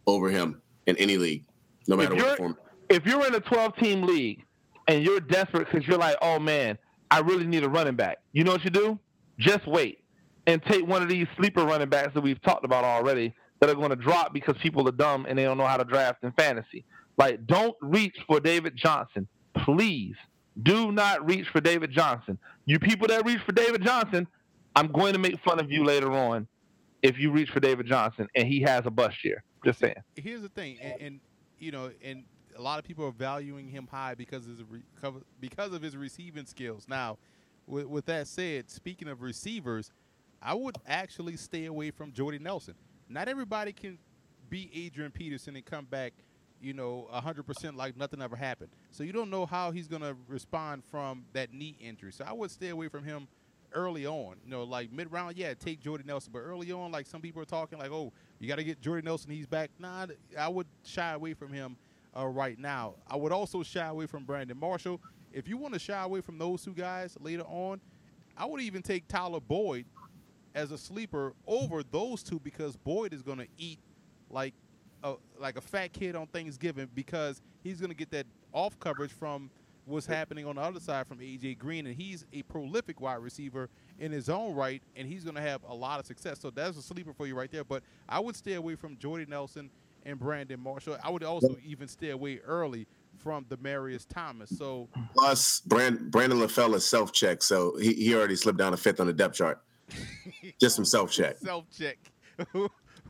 over him in any league, no matter what format. If you're in a 12-team league and you're desperate because you're like, oh, man, I really need a running back, you know what you do? Just wait and take one of these sleeper running backs that we've talked about already that are going to drop because people are dumb and they don't know how to draft in fantasy. Like, don't reach for David Johnson. Please do not reach for David Johnson. You people that reach for David Johnson, I'm going to make fun of you later on if you reach for David Johnson and he has a bust year. Just saying. Here's the thing, and a lot of people are valuing him high because of his receiving skills. Now, with that said, speaking of receivers, I would actually stay away from Jordy Nelson. Not everybody can be Adrian Peterson and come back, 100% like nothing ever happened. So you don't know how he's going to respond from that knee injury. So I would stay away from him early on. Like mid-round, yeah, take Jordy Nelson. But early on, like some people are talking like, oh, you got to get Jordy Nelson, he's back. Nah, I would shy away from him right now. I would also shy away from Brandon Marshall. If you want to shy away from those two guys later on, I would even take Tyler Boyd as a sleeper over those two because Boyd is going to eat like a fat kid on Thanksgiving because he's going to get that off coverage from what's happening on the other side from A.J. Green, and he's a prolific wide receiver in his own right, and he's going to have a lot of success. So that's a sleeper for you right there. But I would stay away from Jordy Nelson and Brandon Marshall. I would also even stay away early from Demaryius Thomas. So plus, Brandon LaFell is self-check, so he already slipped down a fifth on the depth chart. Just some self-check. Self-check.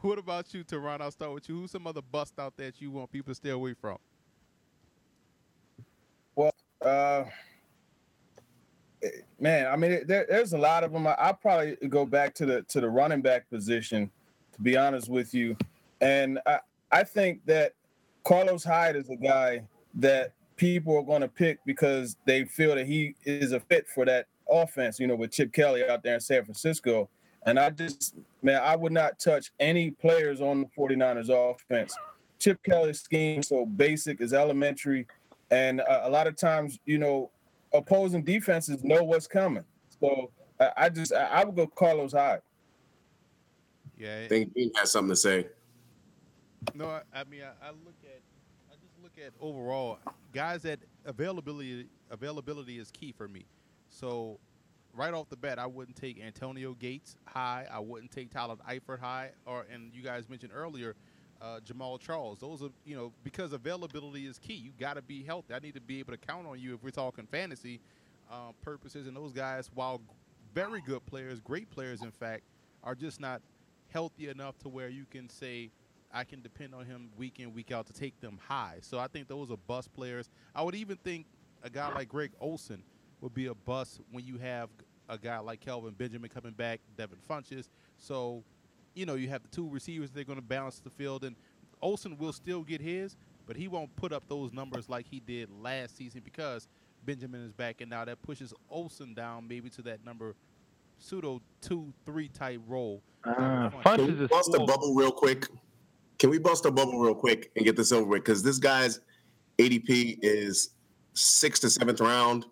What about you, Teron? I'll start with you. Who's some other bust out there that you want people to stay away from? Well, man, I mean, there's a lot of them. I'll probably go back to the running back position, to be honest with you. And I think that Carlos Hyde is a guy that people are going to pick because they feel that he is a fit for that offense, with Chip Kelly out there in San Francisco. And I would not touch any players on the 49ers offense. Chip Kelly's scheme is so basic, is elementary. And a lot of times, opposing defenses know what's coming. So I would go Carlos Hyde. Yeah, I think Gene has something to say. No, I just look at overall guys that availability is key for me. So right off the bat, I wouldn't take Antonio Gates high. I wouldn't take Tyler Eifert high, and you guys mentioned earlier Jamal Charles. Those are because availability is key. You got to be healthy. I need to be able to count on you if we're talking fantasy purposes. And those guys, while very good players, great players in fact, are just not healthy enough to where you can say, I can depend on him week in, week out to take them high. So I think those are bust players. I would even think a guy like Greg Olsen would be a bust when you have a guy like Kelvin Benjamin coming back, Devin Funchess. So, you have the two receivers, they're going to balance the field. And Olsen will still get his, but he won't put up those numbers like he did last season because Benjamin is back. And now that pushes Olsen down maybe to that number pseudo 2-3 type role. Funchess is bust the bubble real quick. Can we bust a bubble real quick and get this over with? Because this guy's ADP is 6th to 7th round.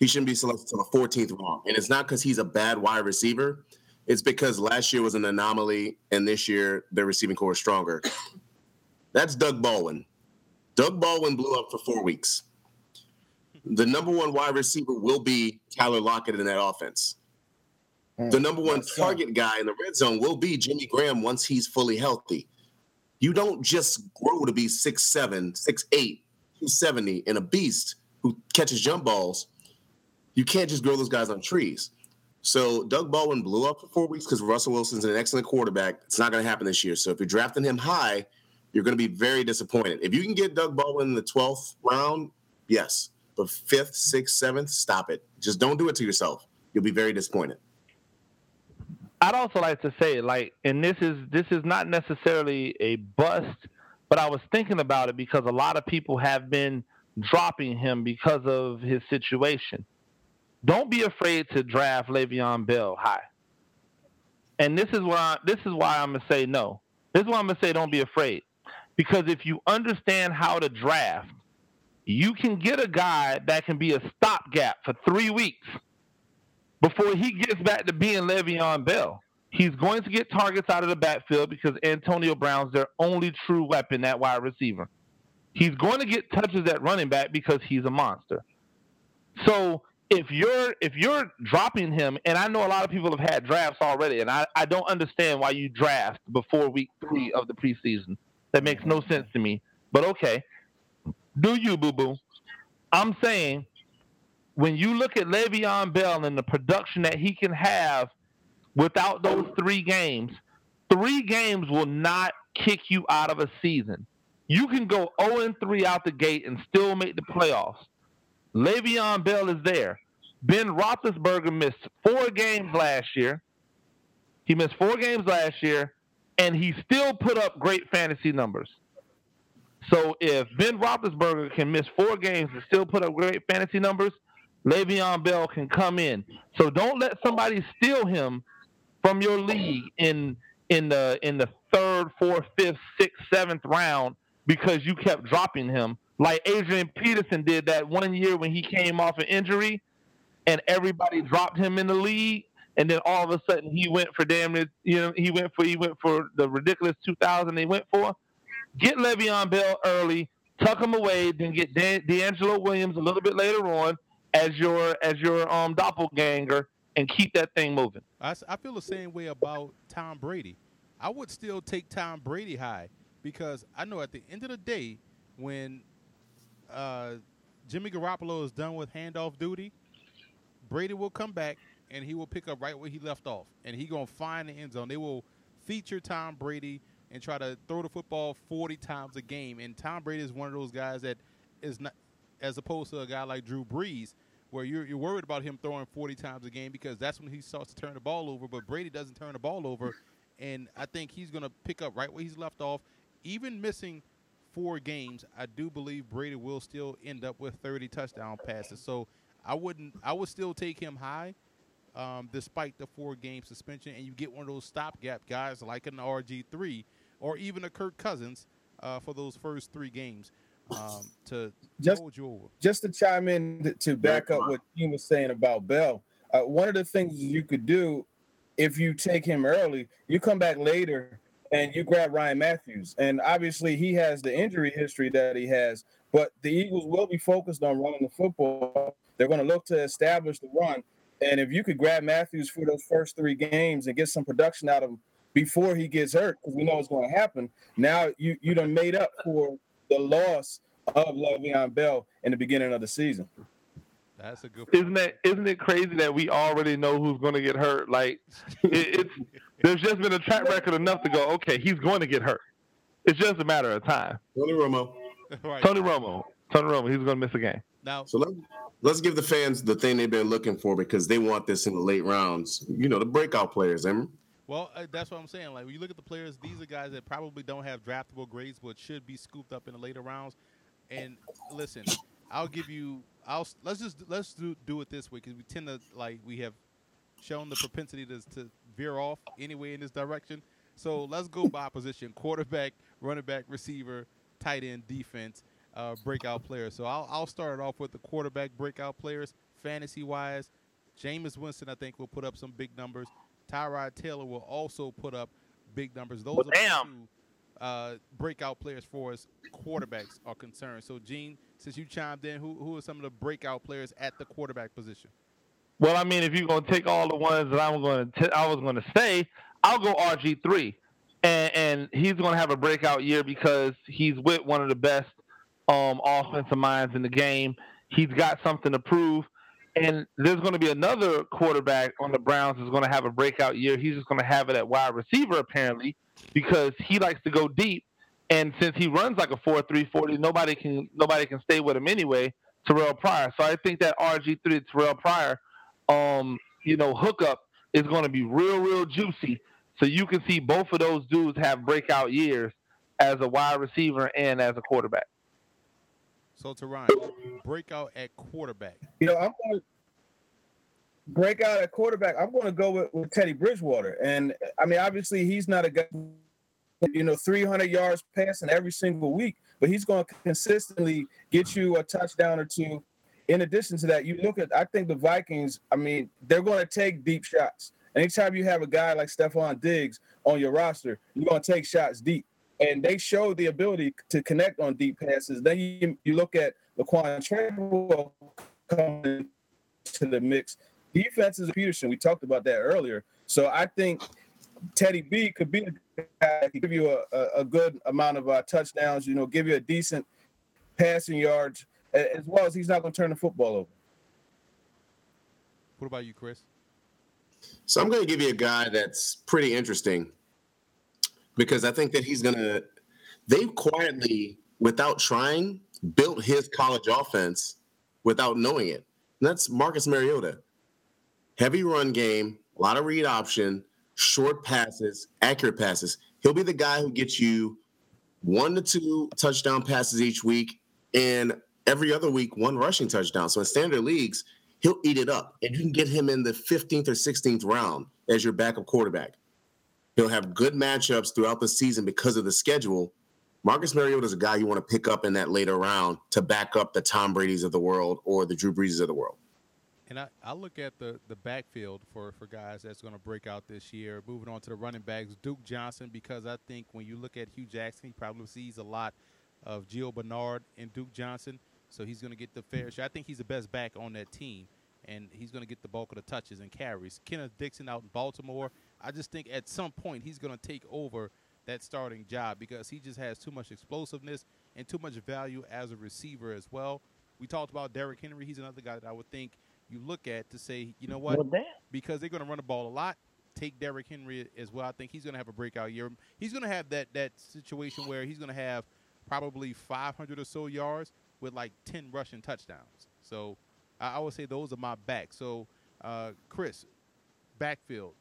He shouldn't be selected until the 14th round. And it's not because he's a bad wide receiver. It's because last year was an anomaly, and this year their receiving core is stronger. That's Doug Baldwin. Doug Baldwin blew up for 4 weeks. The number one wide receiver will be Tyler Lockett in that offense. The number one target guy in the red zone will be Jimmy Graham once he's fully healthy. You don't just grow to be 6'7", 6'8". 270 and a beast who catches jump balls, you can't just grow those guys on trees. So Doug Baldwin blew up for 4 weeks because Russell Wilson's an excellent quarterback. It's not going to happen this year. So if you're drafting him high, you're going to be very disappointed. If you can get Doug Baldwin in the 12th round, yes. But 5th, 6th, 7th, stop it. Just don't do it to yourself. You'll be very disappointed. I'd also like to say, and this is not necessarily a bust, but I was thinking about it because a lot of people have been dropping him because of his situation. Don't be afraid to draft Le'Veon Bell high. And this is why I'm gonna say no. This is why I'm gonna say don't be afraid, because if you understand how to draft, you can get a guy that can be a stopgap for 3 weeks before he gets back to being Le'Veon Bell. He's going to get targets out of the backfield because Antonio Brown's their only true weapon at wide receiver. He's going to get touches at running back because he's a monster. So if you're dropping him, and I know a lot of people have had drafts already, and I don't understand why you draft before week 3 of the preseason. That makes no sense to me. But okay, do you, boo-boo. I'm saying when you look at Le'Veon Bell and the production that he can have without those 3 games, 3 games will not kick you out of a season. You can go 0-3 out the gate and still make the playoffs. Le'Veon Bell is there. Ben Roethlisberger missed 4 games last year. He missed 4 games last year, and he still put up great fantasy numbers. So if Ben Roethlisberger can miss 4 games and still put up great fantasy numbers, Le'Veon Bell can come in. So don't let somebody steal him from your league in the 3rd, 4th, 5th, 6th, 7th round because you kept dropping him. Like Adrian Peterson did that one year when he came off an injury and everybody dropped him in the league, and then all of a sudden he went for the ridiculous 2,000 they went for. Get Le'Veon Bell early, tuck him away, then get D'Angelo Williams a little bit later on as your doppelganger and keep that thing moving. I feel the same way about Tom Brady. I would still take Tom Brady high because I know at the end of the day when Jimmy Garoppolo is done with handoff duty, Brady will come back and he will pick up right where he left off, and he going to find the end zone. They will feature Tom Brady and try to throw the football 40 times a game, and Tom Brady is one of those guys that is not, as opposed to a guy like Drew Brees, where you're worried about him throwing 40 times a game because that's when he starts to turn the ball over, but Brady doesn't turn the ball over, and I think he's going to pick up right where he's left off. Even missing 4 games, I do believe Brady will still end up with 30 touchdown passes. So I would still take him high despite the 4-game suspension, and you get one of those stopgap guys like an RG3 or even a Kirk Cousins for those first 3 games. Just to chime in to back up what Gene was saying about Bell, one of the things you could do if you take him early, you come back later and you grab Ryan Matthews. And obviously he has the injury history that he has, but the Eagles will be focused on running the football. They're going to look to establish the run. And if you could grab Matthews for those first 3 games and get some production out of him before he gets hurt, because we know it's going to happen, now you done made up for the loss of Le'Veon Bell in the beginning of the season. That's a good point. Isn't it crazy that we already know who's going to get hurt? Like, there's just been a track record enough to go, okay, he's going to get hurt. It's just a matter of time. Tony Romo, he's going to miss a game. Now, so let's give the fans the thing they've been looking for because they want this in the late rounds. You know, the breakout players, Emory. Well, that's what I'm saying. Like, when you look at the players, these are guys that probably don't have draftable grades but should be scooped up in the later rounds. And listen, let's do it this way because we tend to, like, we have shown the propensity to veer off anyway in this direction. So let's go by position: quarterback, running back, receiver, tight end, defense, breakout players. So I'll start it off with the quarterback breakout players. Fantasy wise, Jameis Winston I think will put up some big numbers. Tyrod Taylor will also put up big numbers. Those are two breakout players for us. Quarterbacks are concerned. So, Gene, since you chimed in, who are some of the breakout players at the quarterback position? Well, I mean, if you're going to take all the ones that I was going to say, I'll go RG3, and he's going to have a breakout year because he's with one of the best offensive minds in the game. He's got something to prove. And there's going to be another quarterback on the Browns who's going to have a breakout year. He's just going to have it at wide receiver, apparently, because he likes to go deep. And since he runs like a 4.3 40, nobody can stay with him anyway. Terrell Pryor. So I think that RG3 Terrell Pryor, hookup is going to be real, real juicy. So you can see both of those dudes have breakout years as a wide receiver and as a quarterback. So, Teron, breakout at quarterback. I'm going to break out at quarterback. I'm going to go with Teddy Bridgewater. And, obviously he's not a guy, 300 yards passing every single week, but he's going to consistently get you a touchdown or two. In addition to that, you look at, I think the Vikings, they're going to take deep shots. Anytime you have a guy like Stephon Diggs on your roster, you're going to take shots deep. And they show the ability to connect on deep passes. Then you look at Laquan Treadwell coming to the mix. Defenses of Peterson, we talked about that earlier. So I think Teddy B could be the guy that could give you a good amount of touchdowns, give you a decent passing yards, as well as he's not going to turn the football over. What about you, Chris? So I'm going to give you a guy that's pretty interesting, because I think that they've quietly, without trying, built his college offense without knowing it. And that's Marcus Mariota. Heavy run game, a lot of read option, short passes, accurate passes. He'll be the guy who gets you 1 to 2 touchdown passes each week and every other week one rushing touchdown. So in standard leagues, he'll eat it up. And you can get him in the 15th or 16th round as your backup quarterback. He'll have good matchups throughout the season because of the schedule. Marcus Mariota is a guy you want to pick up in that later round to back up the Tom Brady's of the world or the Drew Breeses of the world. And I look at the backfield for guys that's going to break out this year. Moving on to the running backs, Duke Johnson, because I think when you look at Hugh Jackson, he probably sees a lot of Gio Bernard and Duke Johnson, so he's going to get the fair share. I think he's the best back on that team, and he's going to get the bulk of the touches and carries. Kenneth Dixon out in Baltimore, I just think at some point he's going to take over that starting job because he just has too much explosiveness and too much value as a receiver as well. We talked about Derrick Henry. He's another guy that I would think you look at to say, you know what, because they're going to run the ball a lot, take Derrick Henry as well. I think he's going to have a breakout year. He's going to have that situation where he's going to have probably 500 or so yards with like 10 rushing touchdowns. So I would say those are my backs. So, Chris, backfield.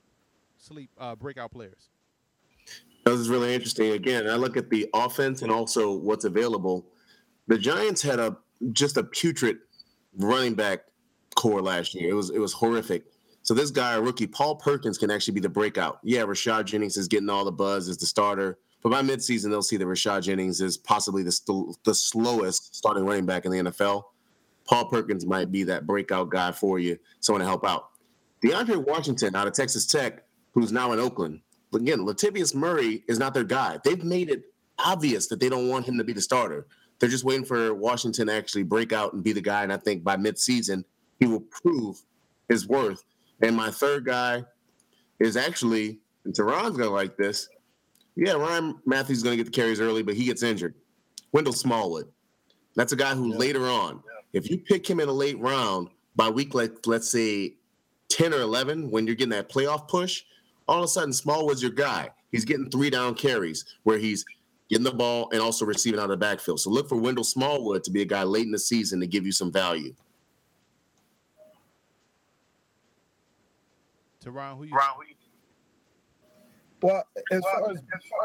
Breakout players. This is really interesting. Again, I look at the offense and also what's available. The Giants had a putrid running back core last year. It was horrific. So this guy, a rookie, Paul Perkins, can actually be the breakout. Yeah, Rashad Jennings is getting all the buzz as the starter, but by midseason they'll see that Rashad Jennings is possibly the slowest starting running back in the NFL. Paul Perkins might be that breakout guy for you, someone to help out. DeAndre Washington out of Texas Tech, who's now in Oakland. Again, Latavius Murray is not their guy. They've made it obvious that they don't want him to be the starter. They're just waiting for Washington to actually break out and be the guy, and I think by midseason he will prove his worth. And my third guy is actually, and Teron's going to like this, yeah, Ryan Matthews is going to get the carries early, but he gets injured. Wendell Smallwood. That's a guy who later on, if you pick him in a late round by week, like let's say 10 or 11, when you're getting that playoff push, all of a sudden, Smallwood's your guy. He's getting 3-down carries where he's getting the ball and also receiving out of the backfield. So look for Wendell Smallwood to be a guy late in the season to give you some value. Teron, who you? Well, as far as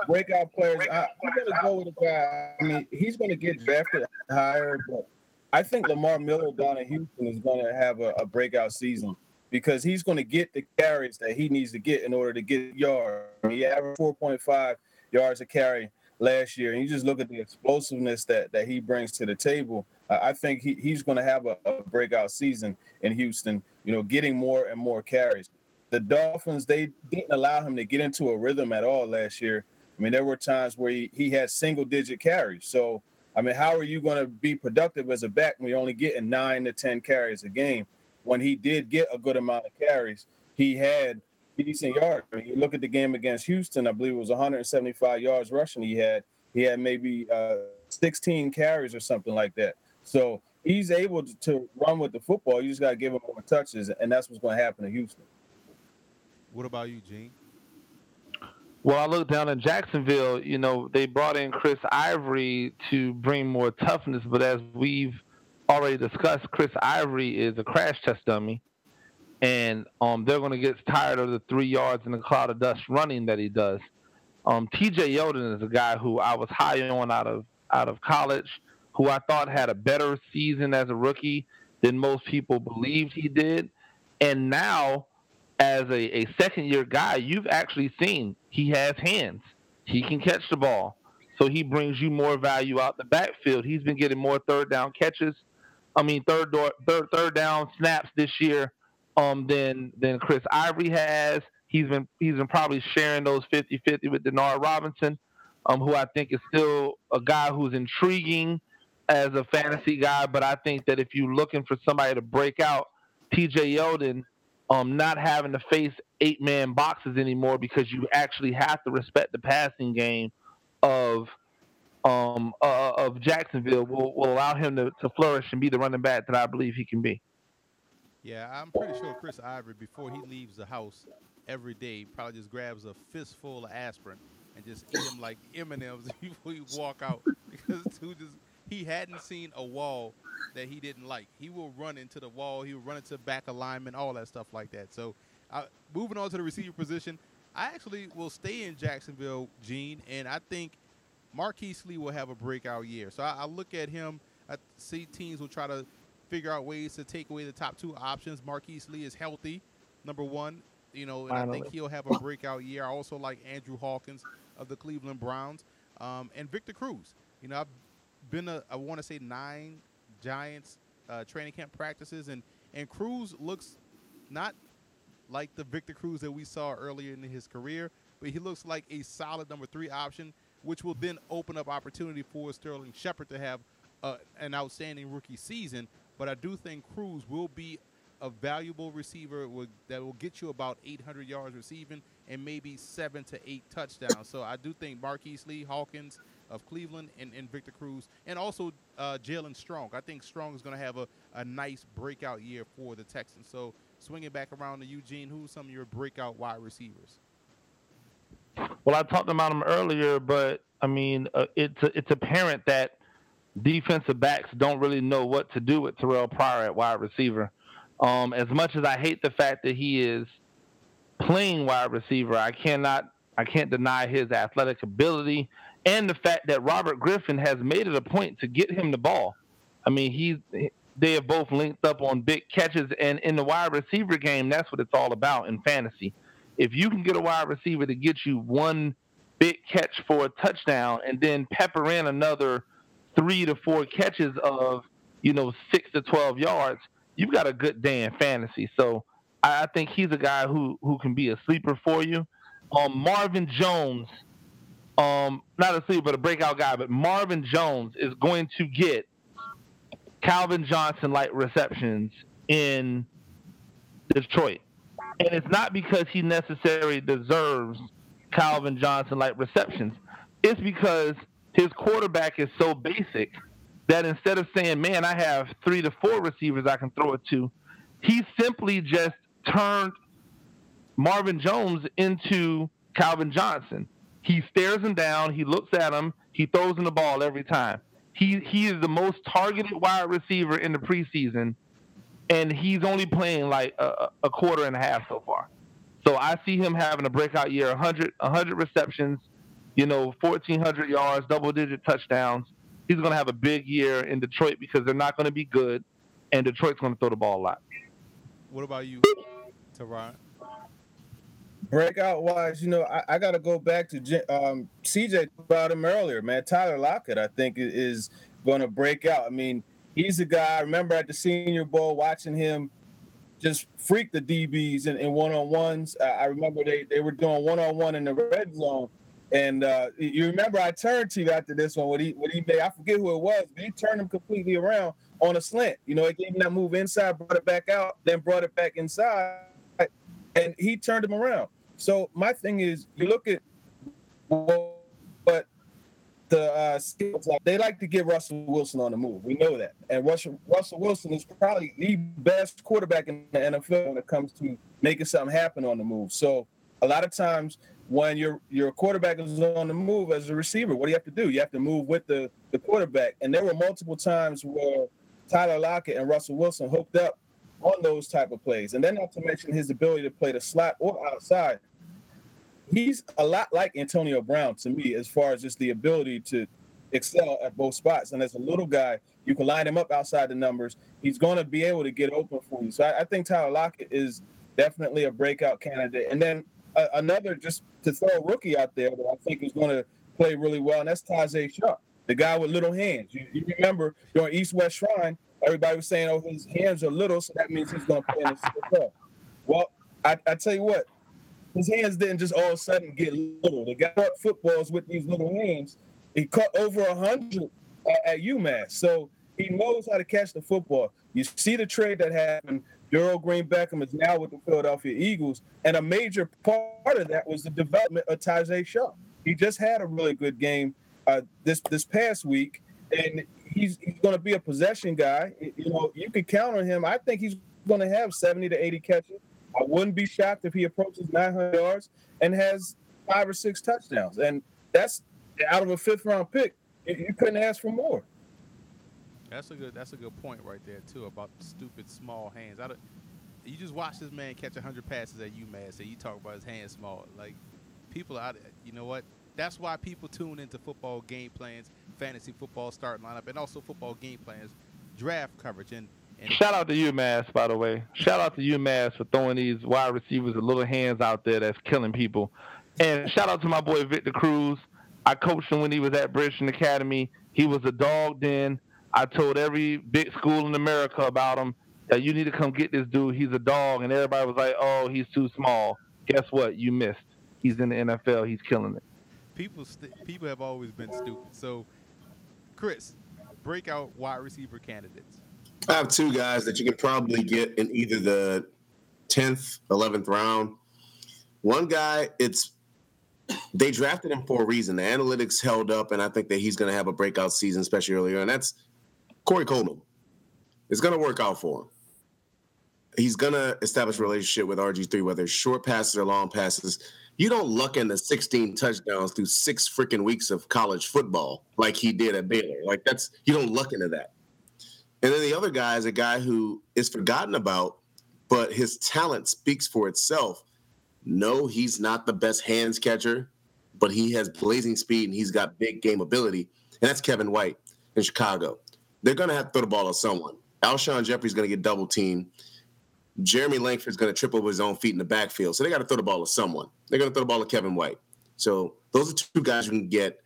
breakout players, I'm going to go with a guy. He's going to get drafted higher, but I think Lamar Miller down in Houston is going to have a breakout season, because he's going to get the carries that he needs to get in order to get yards. He averaged 4.5 yards a carry last year, and you just look at the explosiveness that he brings to the table. I think he's going to have a breakout season in Houston, getting more and more carries. The Dolphins, they didn't allow him to get into a rhythm at all last year. There were times where he had single-digit carries. So, how are you going to be productive as a back when you're only getting 9 to 10 carries a game? When he did get a good amount of carries, he had decent yards. You look at the game against Houston, I believe it was 175 yards rushing he had. He had maybe 16 carries or something like that. So he's able to run with the football. You just got to give him more touches, and that's what's going to happen in Houston. What about you, Gene? Well, I look down in Jacksonville, you know, they brought in Chris Ivory to bring more toughness. But as we've already discussed, Chris Ivory is a crash test dummy. And they're going to get tired of the 3 yards in the cloud of dust running that he does. TJ Yeldon is a guy who I was high on out of college, who I thought had a better season as a rookie than most people believed he did. And now, as a second-year guy, you've actually seen he has hands. He can catch the ball. So he brings you more value out the backfield. He's been getting more third-down catches. I mean, third-down snaps this year than Chris Ivory has. He's been probably sharing those 50-50 with Denard Robinson, who I think is still a guy who's intriguing as a fantasy guy. But I think that if you're looking for somebody to break out, T.J. Yeldon, not having to face eight-man boxes anymore because you actually have to respect the passing game of Jacksonville, will allow him to flourish and be the running back that I believe he can be. Yeah, I'm pretty sure Chris Ivory, before he leaves the house every day, probably just grabs a fistful of aspirin and just eat them like M&Ms before you walk out, because he hadn't seen a wall that he didn't like. He will run into the wall. He will run into back alignment, all that stuff like that. So moving on to the receiver position, I actually will stay in Jacksonville, Gene, and I think Marquise Lee will have a breakout year. So I look at him. I see teams will try to figure out ways to take away the top two options. Marquise Lee is healthy, number one, you know, and I think he'll have a breakout year. I also like Andrew Hawkins of the Cleveland Browns, and Victor Cruz. You know, I've been, I want to say, 9 Giants training camp practices, and Cruz looks not like the Victor Cruz that we saw earlier in his career, but he looks like a solid number 3 option, which will then open up opportunity for Sterling Shepard to have an outstanding rookie season. But I do think Cruz will be a valuable receiver that will get you about 800 yards receiving and maybe 7 to 8 touchdowns. So I do think Marquise Lee, Hawkins of Cleveland, and Victor Cruz, and also Jalen Strong. I think Strong is going to have a nice breakout year for the Texans. So swinging back around to Eugene, who's some of your breakout wide receivers? Well, I talked about them earlier, but, I mean, it's apparent that defensive backs don't really know what to do with Terrell Pryor at wide receiver. As much as I hate the fact that he is playing wide receiver, I can't deny his athletic ability and the fact that Robert Griffin has made it a point to get him the ball. I mean, they have both linked up on big catches, and in the wide receiver game, that's what it's all about in fantasy. If you can get a wide receiver to get you one big catch for a touchdown and then pepper in another 3 to 4 catches of, you know, 6 to 12 yards, you've got a good day in fantasy. So I think he's a guy who can be a sleeper for you. Marvin Jones, not a sleeper, but a breakout guy, but Marvin Jones is going to get Calvin Johnson-like receptions in Detroit. And it's not because he necessarily deserves Calvin Johnson-like receptions. It's because his quarterback is so basic that instead of saying, man, I have 3 to 4 receivers I can throw it to, he simply just turned Marvin Jones into Calvin Johnson. He stares him down. He looks at him. He throws him the ball every time. He is the most targeted wide receiver in the preseason, and he's only playing like a quarter and a half so far. So I see him having a breakout year, 100 receptions, you know, 1,400 yards, double-digit touchdowns. He's going to have a big year in Detroit because they're not going to be good, and Detroit's going to throw the ball a lot. What about you, Teron? Breakout-wise, you know, I got to go back to CJ about him earlier, man. Tyler Lockett, I think, is going to break out. I mean, he's a guy, I remember at the Senior Bowl watching him just freak the DBs in one-on-ones. I remember they were doing one-on-one in the red zone. And you remember I turned to you after this one, what he made. I forget who it was, but he turned him completely around on a slant. You know, it gave him that move inside, brought it back out, then brought it back inside, and he turned him around. So my thing is, you look at what the skills. They like to get Russell Wilson on the move. We know that. And Russell Wilson is probably the best quarterback in the NFL when it comes to making something happen on the move. So a lot of times when your quarterback is on the move as a receiver, what do you have to do? You have to move with the quarterback. And there were multiple times where Tyler Lockett and Russell Wilson hooked up on those type of plays. And then not to mention his ability to play the slot or outside. He's a lot like Antonio Brown to me as far as just the ability to excel at both spots. And as a little guy, you can line him up outside the numbers. He's going to be able to get open for you. So I think Tyler Lockett is definitely a breakout candidate. And then another, just to throw a rookie out there that I think is going to play really well, and that's Tyjae Sharpe, the guy with little hands. You remember during East-West Shrine, everybody was saying, oh, his hands are little, so that means he's going to play in the NFL. Well, I tell you what, his hands didn't just all of a sudden get little. They got footballs with these little hands. He caught over 100 at UMass. So he knows how to catch the football. You see the trade that happened. Darrell Green Beckham is now with the Philadelphia Eagles. And a major part of that was the development of Tyjae Sharpe. He just had a really good game this past week. And he's going to be a possession guy. You know, you can count on him. I think he's going to have 70 to 80 catches. I wouldn't be shocked if he approaches 900 yards and has 5 or 6 touchdowns. And that's out of a 5th-round pick. You couldn't ask for more. That's a good point right there, too, about stupid small hands. You just watch this man catch 100 passes at UMass, and you talk about his hands small. Like, people out – you know what? That's why people tune into football game plans, fantasy football starting lineup, and also football game plans, draft coverage, and shout out to UMass, by the way. Shout out to UMass for throwing these wide receivers with little hands out there that's killing people. And shout out to my boy Victor Cruz. I coached him when he was at Bridgeton Academy. He was a dog then. I told every big school in America about him that you need to come get this dude. He's a dog. And everybody was like, oh, he's too small. Guess what? You missed. He's in the NFL. He's killing it. People have always been stupid. So, Chris, breakout wide receiver candidates. I have two guys that you could probably get in either the 10th, 11th round. One guy, they drafted him for a reason. The analytics held up, and I think that he's going to have a breakout season, especially earlier, and that's Corey Coleman. It's going to work out for him. He's going to establish a relationship with RG3, whether it's short passes or long passes. You don't luck into 16 touchdowns through 6 freaking weeks of college football like he did at Baylor. Like, you don't luck into that. And then the other guy is a guy who is forgotten about, but his talent speaks for itself. No, he's not the best hands catcher, but he has blazing speed and he's got big game ability. And that's Kevin White in Chicago. They're going to have to throw the ball at someone. Alshon Jeffrey's going to get double teamed. Jeremy Langford's going to trip over his own feet in the backfield. So they got to throw the ball at someone. They're going to throw the ball at Kevin White. So those are two guys you can get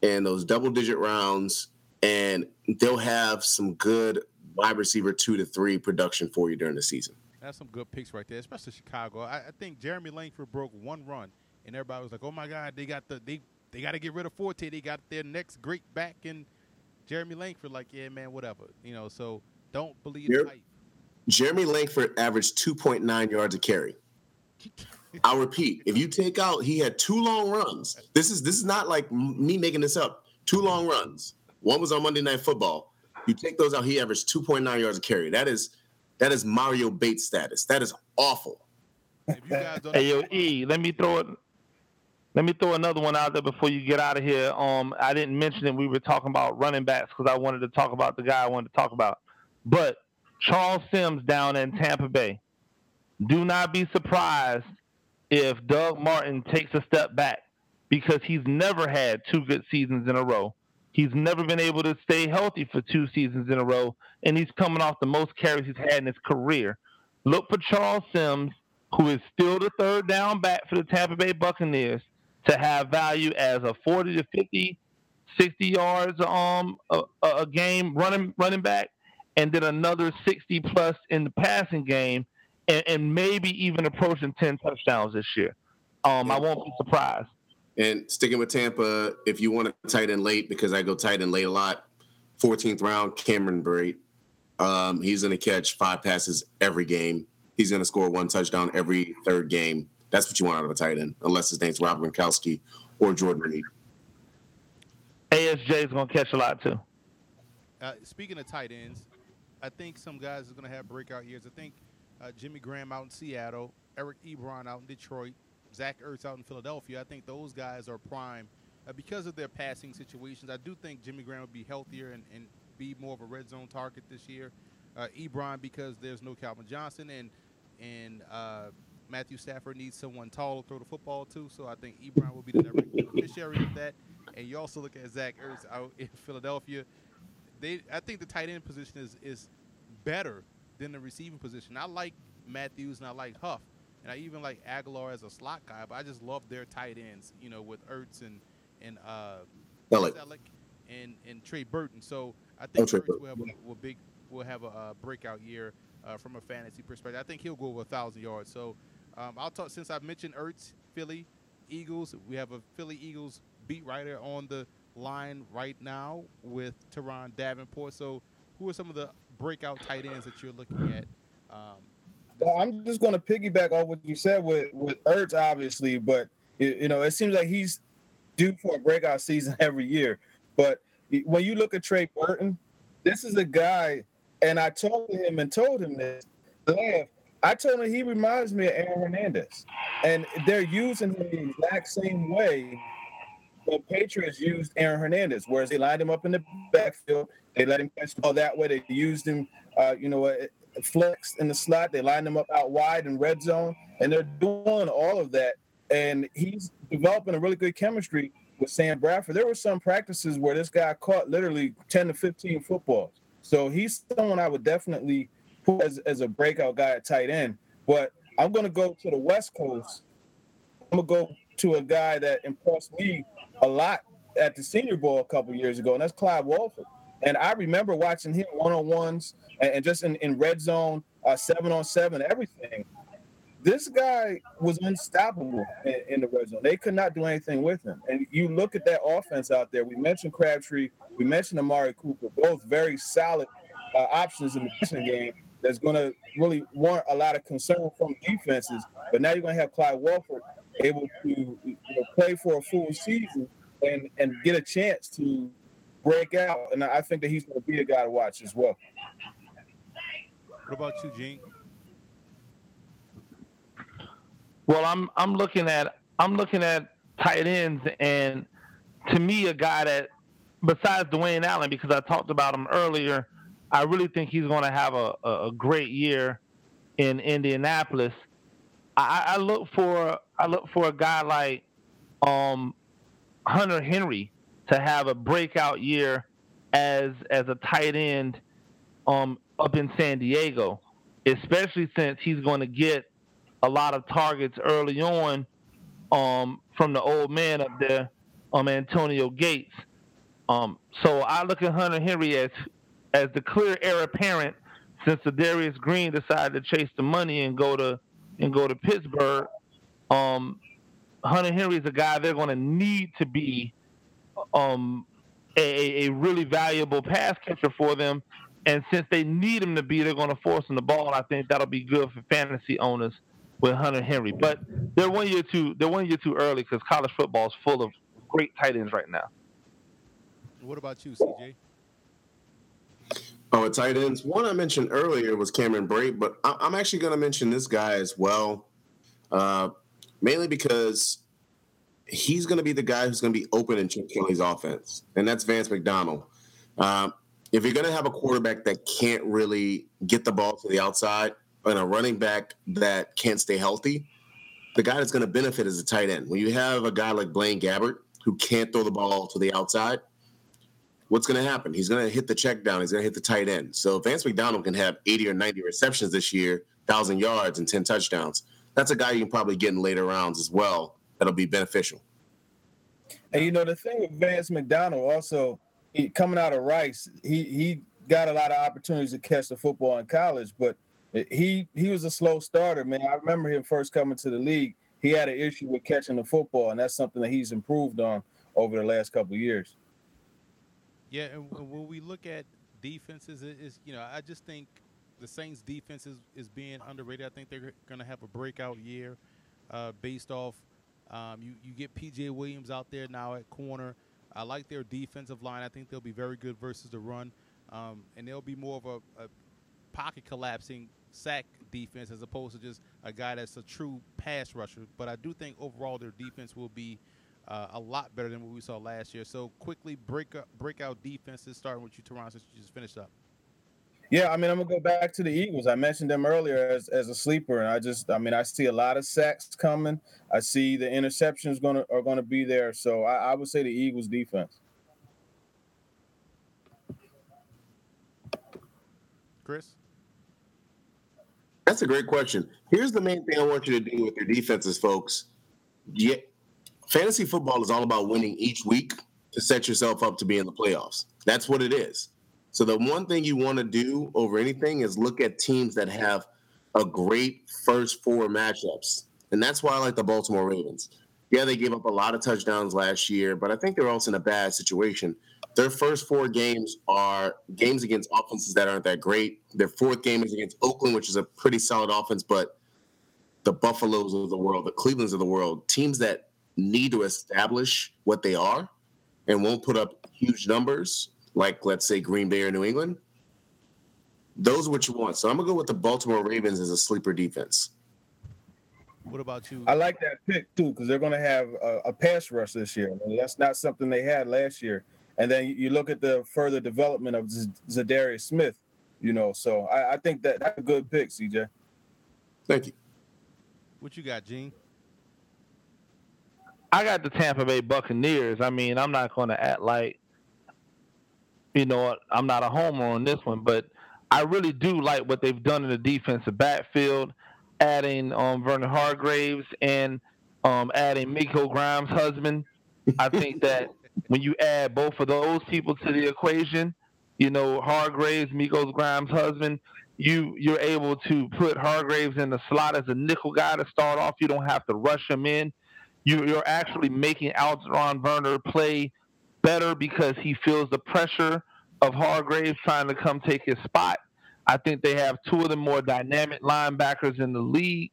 in those double-digit rounds. And they'll have some good wide receiver 2 to 3 production for you during the season. That's some good picks right there, especially Chicago. I think Jeremy Langford broke one run, and everybody was like, "Oh my God, they got to get rid of Forte. They got their next great back in Jeremy Langford." Like, yeah, man, whatever, you know. So don't believe the hype. Jeremy Langford averaged 2.9 yards a carry. I'll repeat: if you take out, he had 2 long runs. This is not like me making this up. 2 long runs. One was on Monday Night Football. You take those out, he averaged 2.9 yards a carry. That is Mario Bates status. That is awful. Hey, yo, E, let me throw another one out there before you get out of here. I didn't mention it. We were talking about running backs because I wanted to talk about the guy I wanted to talk about. But Charles Sims down in Tampa Bay. Do not be surprised if Doug Martin takes a step back because he's never had 2 good seasons in a row. He's never been able to stay healthy for 2 seasons in a row, and he's coming off the most carries he's had in his career. Look for Charles Sims, who is still the 3rd down back for the Tampa Bay Buccaneers, to have value as a 40 to 50, 60 yards a game running back, and then another 60-plus in the passing game, and maybe even approaching 10 touchdowns this year. I won't be surprised. And sticking with Tampa, if you want to tight end late, because I go tight end late a lot, 14th round, Cameron Brate. He's going to catch 5 passes every game. He's going to score 1 touchdown every 3rd game. That's what you want out of a tight end, unless his name's Rob Gronkowski or Jordan Reed. ASJ is going to catch a lot, too. Speaking of tight ends, I think some guys are going to have breakout years. I think Jimmy Graham out in Seattle, Eric Ebron out in Detroit, Zach Ertz out in Philadelphia. I think those guys are prime. Because of their passing situations, I do think Jimmy Graham will be healthier and be more of a red zone target this year. Ebron, because there's no Calvin Johnson, and Matthew Stafford needs someone tall to throw the football to, so I think Ebron will be the direct beneficiary of that. And you also look at Zach Ertz out in Philadelphia. I think the tight end position is better than the receiving position. I like Matthews and I like Huff, and I even like Aguilar as a slot guy, but I just love their tight ends, you know, with Ertz and Selleck and Trey Burton. So I think Ertz will have a breakout year from a fantasy perspective. I think he'll go over 1,000 yards. So I'll talk, since I've mentioned Ertz, Philly, Eagles, we have a Philly Eagles beat writer on the line right now with Teron Davenport. So who are some of the breakout tight ends that you're looking at? I'm just going to piggyback on what you said with Ertz, obviously, but it seems like he's due for a breakout season every year. But when you look at Trey Burton, this is a guy, and I told him this. I told him he reminds me of Aaron Hernandez, and they're using him the exact same way the Patriots used Aaron Hernandez, whereas they lined him up in the backfield, they let him catch the ball that way, they used him, flex in the slot, they lined him up out wide in red zone, and they're doing all of that. And he's developing a really good chemistry with Sam Bradford. There were some practices where this guy caught literally 10 to 15 footballs. So he's someone I would definitely put as a breakout guy at tight end. But I'm going to go to the West Coast. I'm going to go to a guy that impressed me a lot at the Senior Bowl a couple years ago, and that's Clyde Walford. And I remember watching him one-on-ones and just in red zone, 7-on-7, everything. This guy was unstoppable in the red zone. They could not do anything with him. And you look at that offense out there. We mentioned Crabtree. We mentioned Amari Cooper, both very solid options in the passing game that's going to really warrant a lot of concern from defenses. But now you're going to have Clyde Walford able to play for a full season and get a chance to break out. And I think that he's going to be a guy to watch as well. What about you, Gene? Well, I'm looking at tight ends, and to me, a guy that, besides Dwayne Allen, because I talked about him earlier, I really think he's going to have a great year in Indianapolis. I look for a guy like Hunter Henry to have a breakout year as a tight end up in San Diego, especially since he's going to get a lot of targets early on from the old man up there, Antonio Gates. So I look at Hunter Henry as the clear heir apparent, since the Darius Green decided to chase the money and go to Pittsburgh. Hunter Henry is a guy they're going to need to be a really valuable pass catcher for them. And since they need him to be, they're going to force him the ball. I think that'll be good for fantasy owners with Hunter Henry, but they're one year too early because college football is full of great tight ends right now. What about you, CJ? Oh, at tight ends, one I mentioned earlier was Cameron Brate, but I'm actually going to mention this guy as well, mainly because he's going to be the guy who's going to be open in Chip Kelly's offense, and that's Vance McDonald. If you're going to have a quarterback that can't really get the ball to the outside, and a running back that can't stay healthy, the guy that's going to benefit is a tight end. When you have a guy like Blaine Gabbert who can't throw the ball to the outside, what's going to happen? He's going to hit the check down. He's going to hit the tight end. So Vance McDonald can have 80 or 90 receptions this year, 1,000 yards and 10 touchdowns. That's a guy you can probably get in later rounds as well. That'll be beneficial. And, the thing with Vance McDonald also, coming out of Rice, he got a lot of opportunities to catch the football in college, but he was a slow starter, man. I remember him first coming to the league. He had an issue with catching the football, and that's something that he's improved on over the last couple of years. Yeah, and when we look at defenses, I just think the Saints' defense is being underrated. I think they're going to have a breakout year based off you get P.J. Williams out there now at corner. I like their defensive line. I think they'll be very good versus the run, and they'll be more of a pocket collapsing sack defense as opposed to just a guy that's a true pass rusher. But I do think overall their defense will be a lot better than what we saw last year. So quickly, breakout defenses, starting with you, Teron, since you just finished up. Yeah, I mean, I'm going to go back to the Eagles. I mentioned them earlier as a sleeper, and I see a lot of sacks coming. I see the interceptions are going to be there. So I would say the Eagles defense. Chris? That's a great question. Here's the main thing I want you to do with your defenses, folks. Yeah, fantasy football is all about winning each week to set yourself up to be in the playoffs. That's what it is. So the one thing you want to do over anything is look at teams that have a great first four matchups. And that's why I like the Baltimore Ravens. Yeah, they gave up a lot of touchdowns last year, but I think they're also in a bad situation. Their first four games are games against offenses that aren't that great. Their fourth game is against Oakland, which is a pretty solid offense, but the Buffaloes of the world, the Clevelands of the world, teams that need to establish what they are and won't put up huge numbers, like, let's say, Green Bay or New England, those are what you want. So I'm going to go with the Baltimore Ravens as a sleeper defense. What about you? I like that pick, too, because they're going to have a pass rush this year. I mean, that's not something they had last year. And then you look at the further development of Zadarius Smith, so I think that's a good pick, CJ. Thank you. What you got, Gene? I got the Tampa Bay Buccaneers. I mean, I'm not going to act like, I'm not a homer on this one, but I really do like what they've done in the defensive backfield, adding Vernon Hargraves and adding Miko Grimes' husband. I think that when you add both of those people to the equation, Hargraves, Miko Grimes' husband, you're able to put Hargraves in the slot as a nickel guy to start off. You don't have to rush him in. You're actually making Algernon Werner play better because he feels the pressure of Hargraves trying to come take his spot. I think they have two of the more dynamic linebackers in the league.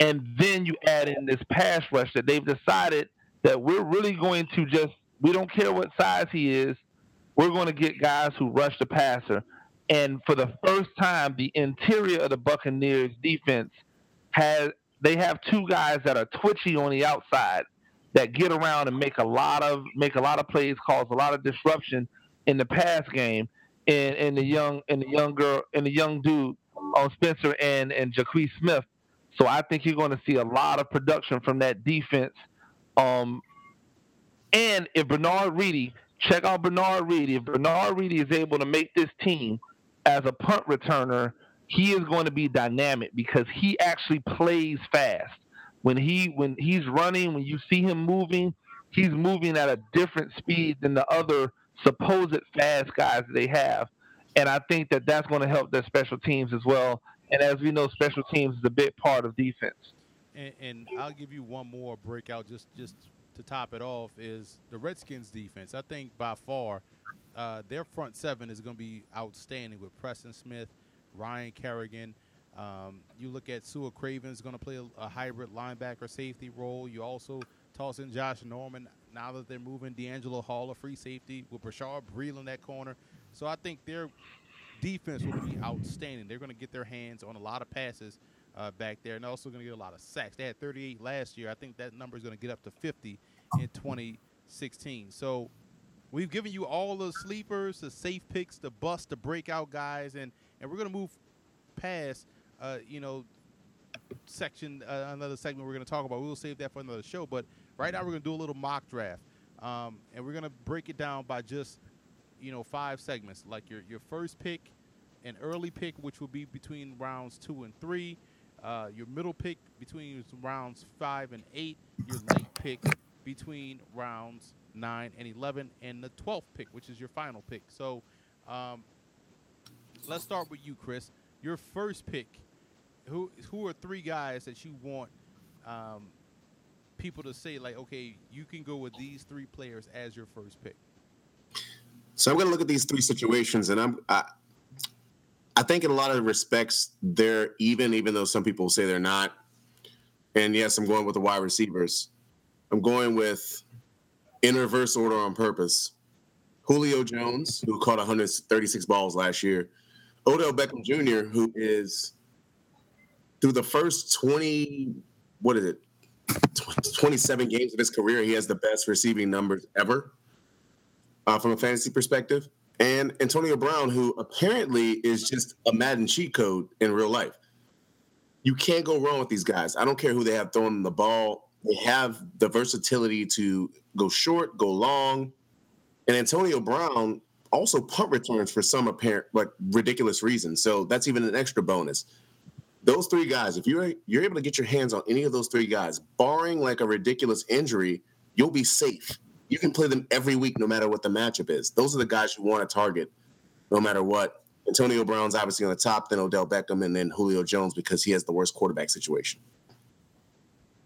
And then you add in this pass rush that they've decided that we're really going to we don't care what size he is, we're going to get guys who rush the passer. And for the first time, the interior of the Buccaneers defense they have two guys that are twitchy on the outside that get around and make a lot of plays, cause a lot of disruption in the pass game, and the young dude on Spencer and Jacquees Smith. So I think you're going to see a lot of production from that defense. And if Bernard Reedy is able to make this team as a punt returner, he is going to be dynamic because he actually plays fast. When he's running, when you see him moving, he's moving at a different speed than the other supposed fast guys they have. And I think that that's going to help their special teams as well. And as we know, special teams is a big part of defense. And I'll give you one more breakout just to top it off is the Redskins defense. I think by far their front seven is going to be outstanding with Preston Smith, Ryan Kerrigan. You look at Sua Craven's going to play a hybrid linebacker safety role. You also toss in Josh Norman now that they're moving D'Angelo Hall, a free safety, with Brashard Breal in that corner. So I think their defense will be outstanding. They're going to get their hands on a lot of passes back there, and also going to get a lot of sacks. They had 38 last year. I think that number is going to get up to 50 in 2016. So we've given you all the sleepers, the safe picks, the bust, the breakout guys, and we're going to move past another segment we're going to talk about. We'll save that for another show. But right now we're going to do a little mock draft, and we're going to break it down by just, 5 segments. Like your first pick, an early pick, which will be between rounds 2 and 3, your middle pick between rounds 5 and 8, your late pick between rounds 9 and 11, and the 12th pick, which is your final pick. So let's start with you, Chris. Your first pick. Who are 3 guys that you want people to say, like, okay, you can go with these 3 players as your first pick? So I'm going to look at these 3 situations, and I think in a lot of respects they're even though some people say they're not. And yes, I'm going with the wide receivers. I'm going with in reverse order on purpose. Julio Jones, who caught 136 balls last year. Odell Beckham Jr., who is through the first 27 games of his career, he has the best receiving numbers ever from a fantasy perspective. And Antonio Brown, who apparently is just a Madden cheat code in real life. You can't go wrong with these guys. I don't care who they have throwing the ball. They have the versatility to go short, go long. And Antonio Brown also punt returns for some apparent, ridiculous reason. So that's even an extra bonus. Those three guys, if you're able to get your hands on any of those three guys, barring a ridiculous injury, you'll be safe. You can play them every week no matter what the matchup is. Those are the guys you want to target no matter what. Antonio Brown's obviously on the top, then Odell Beckham, and then Julio Jones because he has the worst quarterback situation.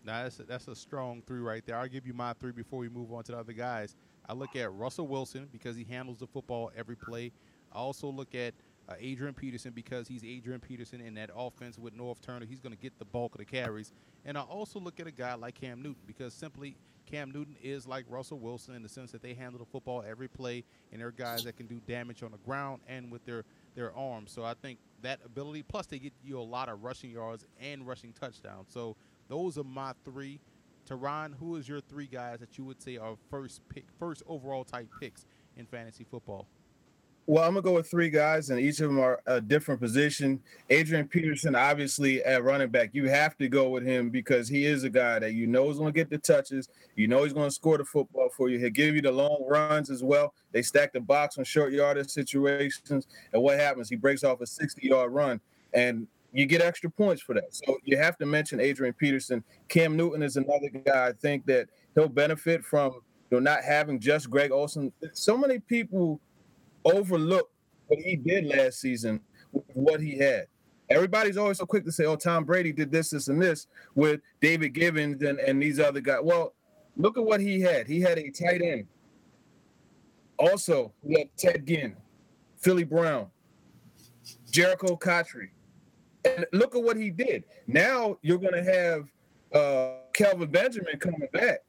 Now, that's a strong three right there. I'll give you my three before we move on to the other guys. I look at Russell Wilson because he handles the football every play. I also look at Adrian Peterson because he's Adrian Peterson in that offense with North Turner. He's going to get the bulk of the carries. And I also look at a guy like Cam Newton because simply – Cam Newton is like Russell Wilson in the sense that they handle the football every play, and they're guys that can do damage on the ground and with their arms. So I think that ability, plus they get you a lot of rushing yards and rushing touchdowns. So those are my three. Teron, who is your three guys that you would say are first overall type picks in fantasy football? Well, I'm going to go with three guys, and each of them are a different position. Adrian Peterson, obviously, at running back, you have to go with him because he is a guy that you know is going to get the touches. You know he's going to score the football for you. He'll give you the long runs as well. They stack the box on short yardage situations, and what happens? He breaks off a 60-yard run, and you get extra points for that. So you have to mention Adrian Peterson. Cam Newton is another guy I think that he'll benefit from not having just Greg Olsen. So many people – overlook what he did last season with what he had. Everybody's always so quick to say, Tom Brady did this, and this with David Givens and these other guys. Well, look at what he had. He had a tight end. Also, he had Ted Ginn, Philly Brown, Jericho Cottrey. And look at what he did. Now you're going to have Kelvin Benjamin coming back.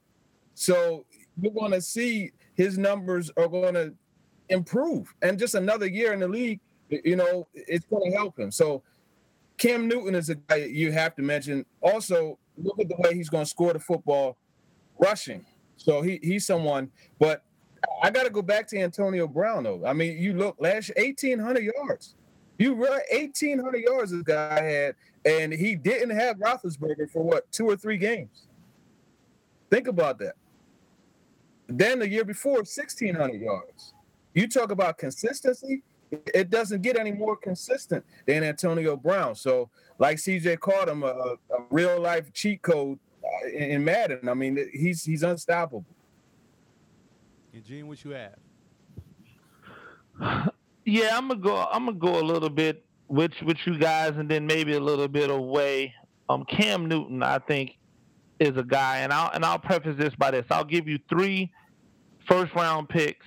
So you're going to see his numbers are going to improve, and just another year in the league, it's going to help him. So Cam Newton is a guy you have to mention. Also, look at the way he's going to score the football rushing. So he's someone, but I got to go back to Antonio Brown though. I mean, you look last year, 1,800 yards. 1,800 yards this guy had, and he didn't have Roethlisberger for two or three games. Think about that. Then the year before, 1,600 yards. You talk about consistency, it doesn't get any more consistent than Antonio Brown. So, like CJ called him, a real-life cheat code in Madden. I mean, he's unstoppable. And Gene, what you have? Yeah, I'm gonna go a little bit with you guys, and then maybe a little bit away. Cam Newton, I think, is a guy, and I'll preface this by this: I'll give you three first-round picks,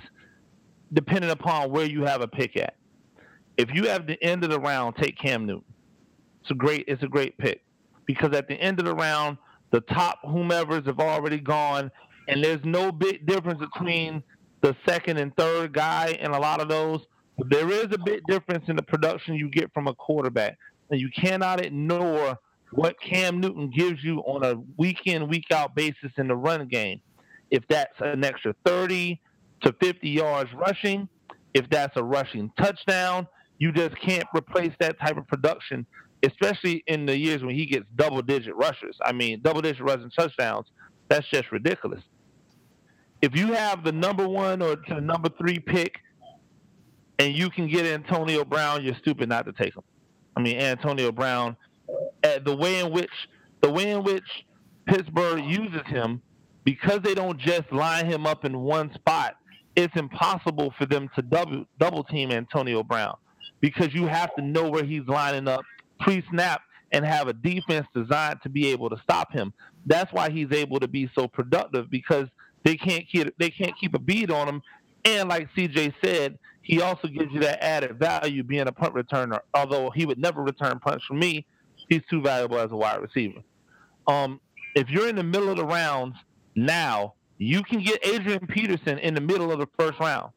depending upon where you have a pick at. If you have the end of the round, take Cam Newton. It's a great pick because at the end of the round, the top whomevers have already gone, and there's no big difference between the second and third guy and a lot of those. But there is a big difference in the production you get from a quarterback, and you cannot ignore what Cam Newton gives you on a week-in, week-out basis in the run game. If that's an extra 30 to 50 yards rushing, if that's a rushing touchdown, you just can't replace that type of production, especially in the years when he gets double-digit rushes. I mean, double-digit rushing touchdowns, that's just ridiculous. If you have the number one or the number three pick and you can get Antonio Brown, you're stupid not to take him. I mean, Antonio Brown, the way in which Pittsburgh uses him, because they don't just line him up in one spot, it's impossible for them to double team Antonio Brown because you have to know where he's lining up pre-snap and have a defense designed to be able to stop him. That's why he's able to be so productive because they can't keep a bead on him. And like CJ said, he also gives you that added value being a punt returner. Although he would never return punts from me, he's too valuable as a wide receiver. If you're in the middle of the rounds now, You can get Adrian Peterson in the middle of the first round.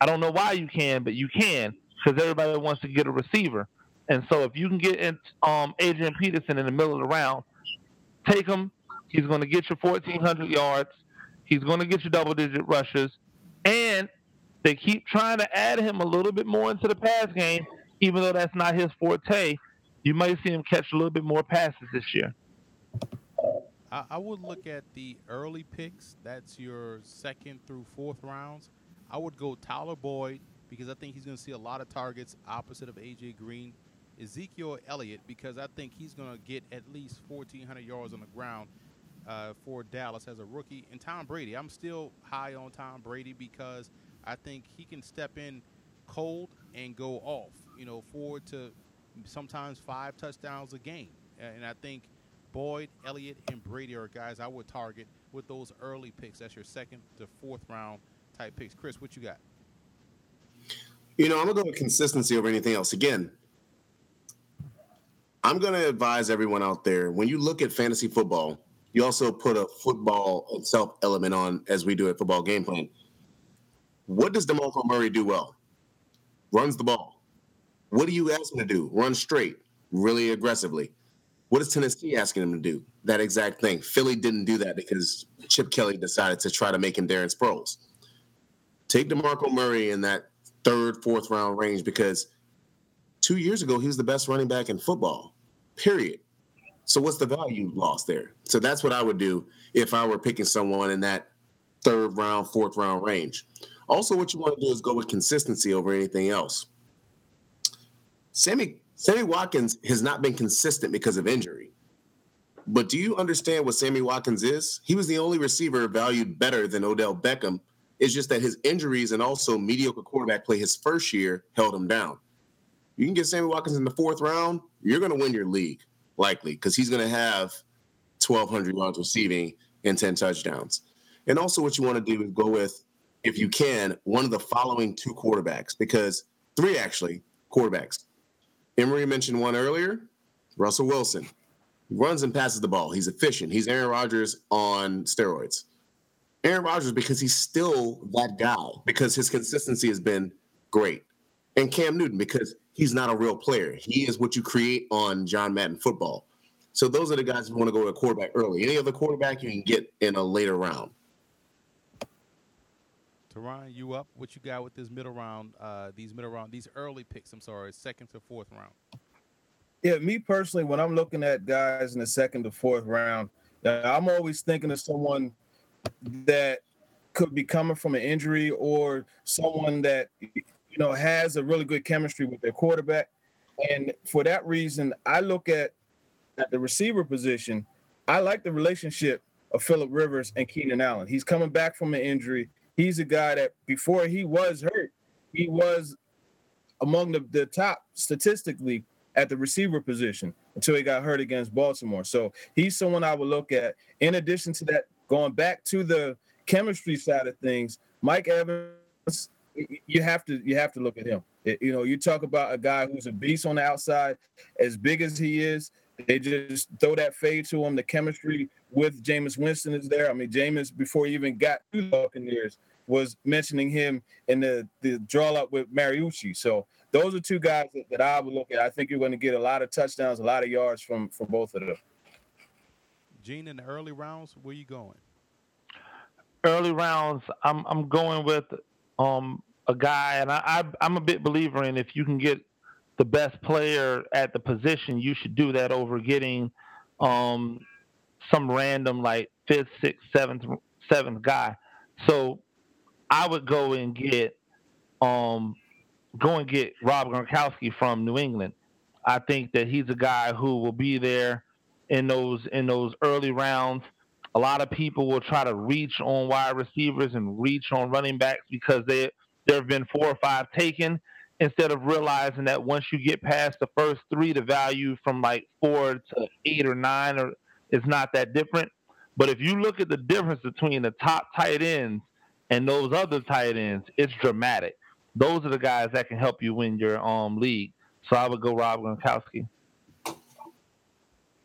I don't know why you can, but you can, because everybody wants to get a receiver. And so if you can get Adrian Peterson in the middle of the round, take him. He's going to get you 1,400 yards. He's going to get you double-digit rushes. And they keep trying to add him a little bit more into the pass game, even though that's not his forte. You might see him catch a little bit more passes this year. I would look at the early picks. That's your second through fourth rounds. I would go Tyler Boyd because I think he's going to see a lot of targets opposite of A.J. Green. Ezekiel Elliott because I think he's going to get at least 1,400 yards on the ground for Dallas as a rookie. And Tom Brady, I'm still high on Tom Brady because I think he can step in cold and go off, you know, 4 to sometimes 5 touchdowns a game. And I think Boyd, Elliott, and Brady are guys I would target with those early picks. That's your second to fourth round type picks. Chris, what you got? You know, I'm going to go with consistency over anything else. Again, I'm going to advise everyone out there, when you look at fantasy football, you also put a football itself element on as we do at Football Game Plan. What does DeMarco Murray do well? Runs the ball. What do you ask him to do? Run straight, really aggressively. What is Tennessee asking him to do? That exact thing. Philly didn't do that because Chip Kelly decided to try to make him Darren Sproles. Take DeMarco Murray in that third, fourth round range because 2 years ago, he was the best running back in football, period. So what's the value lost there? So that's what I would do if I were picking someone in that third round, fourth round range. Also, what you want to do is go with consistency over anything else. Sammy Watkins has not been consistent because of injury. But do you understand what Sammy Watkins is? He was the only receiver valued better than Odell Beckham. It's just that his injuries and also mediocre quarterback play his first year held him down. You can get Sammy Watkins in the fourth round, you're going to win your league, likely, because he's going to have 1,200 yards receiving and 10 touchdowns. And also what you want to do is go with, if you can, one of the following two quarterbacks, because three, actually, quarterbacks. Emory mentioned one earlier, Russell Wilson. He runs and passes the ball. He's efficient. He's Aaron Rodgers on steroids. Aaron Rodgers, because he's still that guy, because his consistency has been great. And Cam Newton, because he's not a real player. He is what you create on John Madden football. So those are the guys who want to go to a quarterback early. Any other quarterback you can get in a later round. Teron, you up? What you got with this middle round, these early picks, I'm sorry, second to fourth round? Yeah, me personally, when I'm looking at guys in the second to fourth round, I'm always thinking of someone that could be coming from an injury or someone that – has a really good chemistry with their quarterback. And for that reason, I look at the receiver position. I like the relationship of Phillip Rivers and Keenan Allen. He's coming back from an injury. He's a guy that before he was hurt, he was among the top statistically at the receiver position until he got hurt against Baltimore. So he's someone I would look at. In addition to that, going back to the chemistry side of things, Mike Evans, you have to look at him. You talk about a guy who's a beast on the outside, as big as he is. They just throw that fade to him. The chemistry with Jameis Winston is there. I mean, Jameis, before he even got to the Buccaneers, was mentioning him in the draw-up with Mariucci. So those are two guys that I would look at. I think you're going to get a lot of touchdowns, a lot of yards from both of them. Gene, in the early rounds, where you going? Early rounds, I'm going with a guy, and I'm a big believer in if you can get the best player at the position, you should do that over getting some random like fifth, sixth, seventh guy. So I would go and get Rob Gronkowski from New England. I think that he's a guy who will be there in those early rounds. A lot of people will try to reach on wide receivers and reach on running backs because there have been 4 or 5 taken, instead of realizing that once you get past the first 3, the value from like 4 to 8 or 9 is not that different. But if you look at the difference between the top tight ends and those other tight ends, it's dramatic. Those are the guys that can help you win your league. So I would go Rob Gronkowski.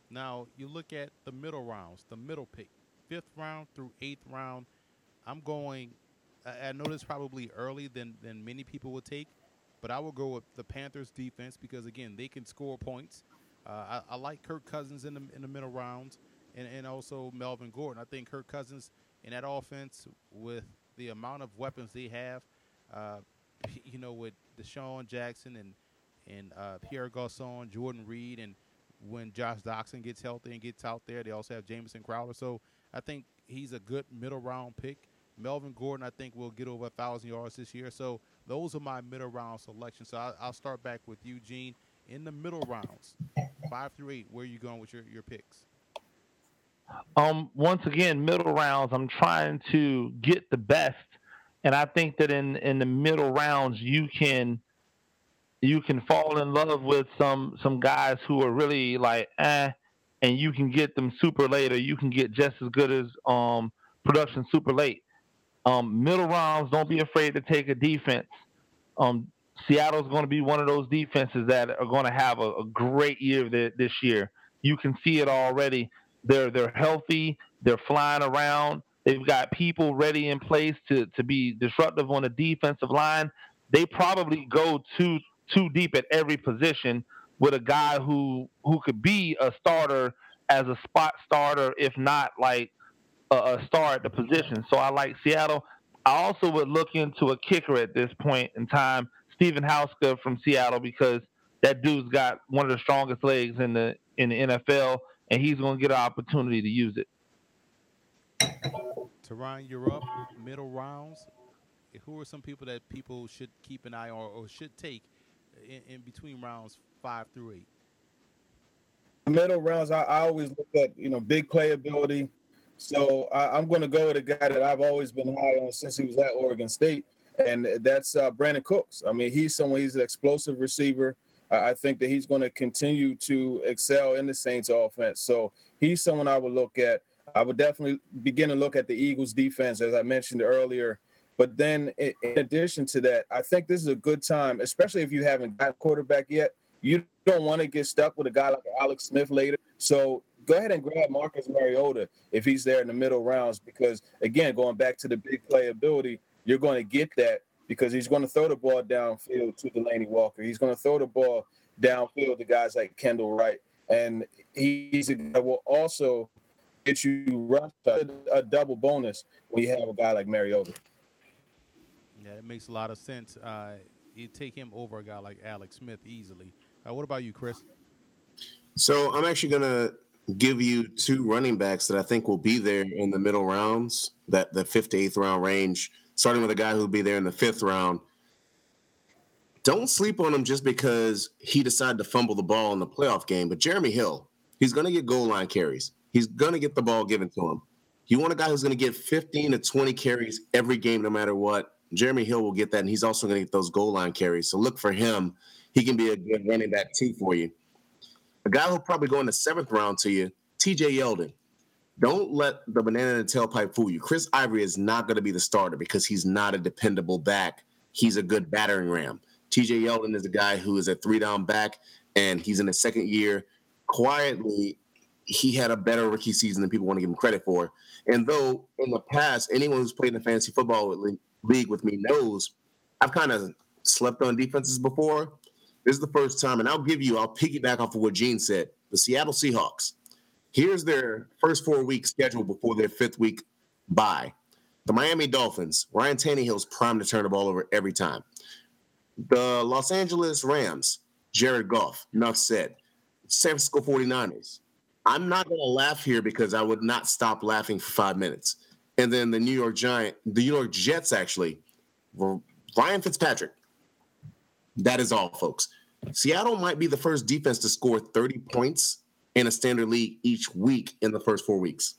Now, you look at the middle rounds, the middle pick, 5th round through 8th round. I'm going – I know this is probably early than many people will take, but I will go with the Panthers' defense because, again, they can score points. I like Kirk Cousins in the middle rounds and also Melvin Gordon. I think Kirk Cousins in that offense with the amount of weapons they have, you know, with Deshaun Jackson and Pierre Garçon, Jordan Reed, and when Josh Doxson gets healthy and gets out there, they also have Jamison Crowder. So I think he's a good middle-round pick. Melvin Gordon, I think, will get over 1,000 yards this year. So those are my middle-round selections. So I'll start back with you, Gene. In the middle rounds, 5 through 8, where are you going with your picks? Once again, middle rounds, I'm trying to get the best. And I think that in the middle rounds, you can fall in love with some guys who are really like, and you can get them super late, or you can get just as good as production super late. Middle rounds, don't be afraid to take a defense. Seattle's going to be one of those defenses that are going to have a great year this year. You can see it already. They're healthy. They're flying around. They've got people ready in place to be disruptive on the defensive line. They probably go too deep at every position with a guy who could be a starter as a spot starter, if not like a star at the position. So I like Seattle. I also would look into a kicker at this point in time, Stephen Hauska from Seattle, because that dude's got one of the strongest legs in the NFL, and he's going to get an opportunity to use it. Teron, you're up. Middle rounds. Who are some people that people should keep an eye on or should take in between rounds 5 through 8? Middle rounds, I always look at, big playability. So I'm going to go with a guy that I've always been high on since he was at Oregon State, and that's Brandon Cooks. I mean, he's an explosive receiver. I think that he's going to continue to excel in the Saints offense. So he's someone I would look at. I would definitely begin to look at the Eagles defense, as I mentioned earlier. But then in addition to that, I think this is a good time, especially if you haven't got a quarterback yet. You don't want to get stuck with a guy like Alex Smith later. So go ahead and grab Marcus Mariota if he's there in the middle rounds because, again, going back to the big playability, you're going to get that because he's going to throw the ball downfield to Delaney Walker. He's going to throw the ball downfield to guys like Kendall Wright. And he's a guy that will also get you a double bonus when you have a guy like Mariota. Yeah, it makes a lot of sense. You take him over a guy like Alex Smith easily. What about you, Chris? So I'm actually going to give you two running backs that I think will be there in the middle rounds, that the 5th to 8th round range, starting with a guy who will be there in the 5th round. Don't sleep on him just because he decided to fumble the ball in the playoff game. But Jeremy Hill, he's going to get goal line carries. He's going to get the ball given to him. You want a guy who's going to get 15 to 20 carries every game no matter what. Jeremy Hill will get that, and he's also going to get those goal line carries. So look for him. He can be a good running back too for you. A guy who'll probably go in the 7th round to you, TJ Yeldon. Don't let the banana in the tailpipe fool you. Chris Ivory is not going to be the starter because he's not a dependable back. He's a good battering ram. TJ Yeldon is a guy who is a 3-down back, and he's in his 2nd year. Quietly, he had a better rookie season than people want to give him credit for. And though in the past, anyone who's played in the fantasy football league with me knows I've kind of slept on defenses before. This is the first time, and I'll piggyback off of what Gene said. The Seattle Seahawks, here's their first 4-week schedule before their 5th week bye. The Miami Dolphins, Ryan Tannehill's primed to turn the ball over every time. The Los Angeles Rams, Jared Goff, enough said. San Francisco 49ers. I'm not going to laugh here because I would not stop laughing for 5 minutes. And then the New York Jets, actually, Ryan Fitzpatrick. That is all, folks. Seattle might be the first defense to score 30 points in a standard league each week in the first 4 weeks.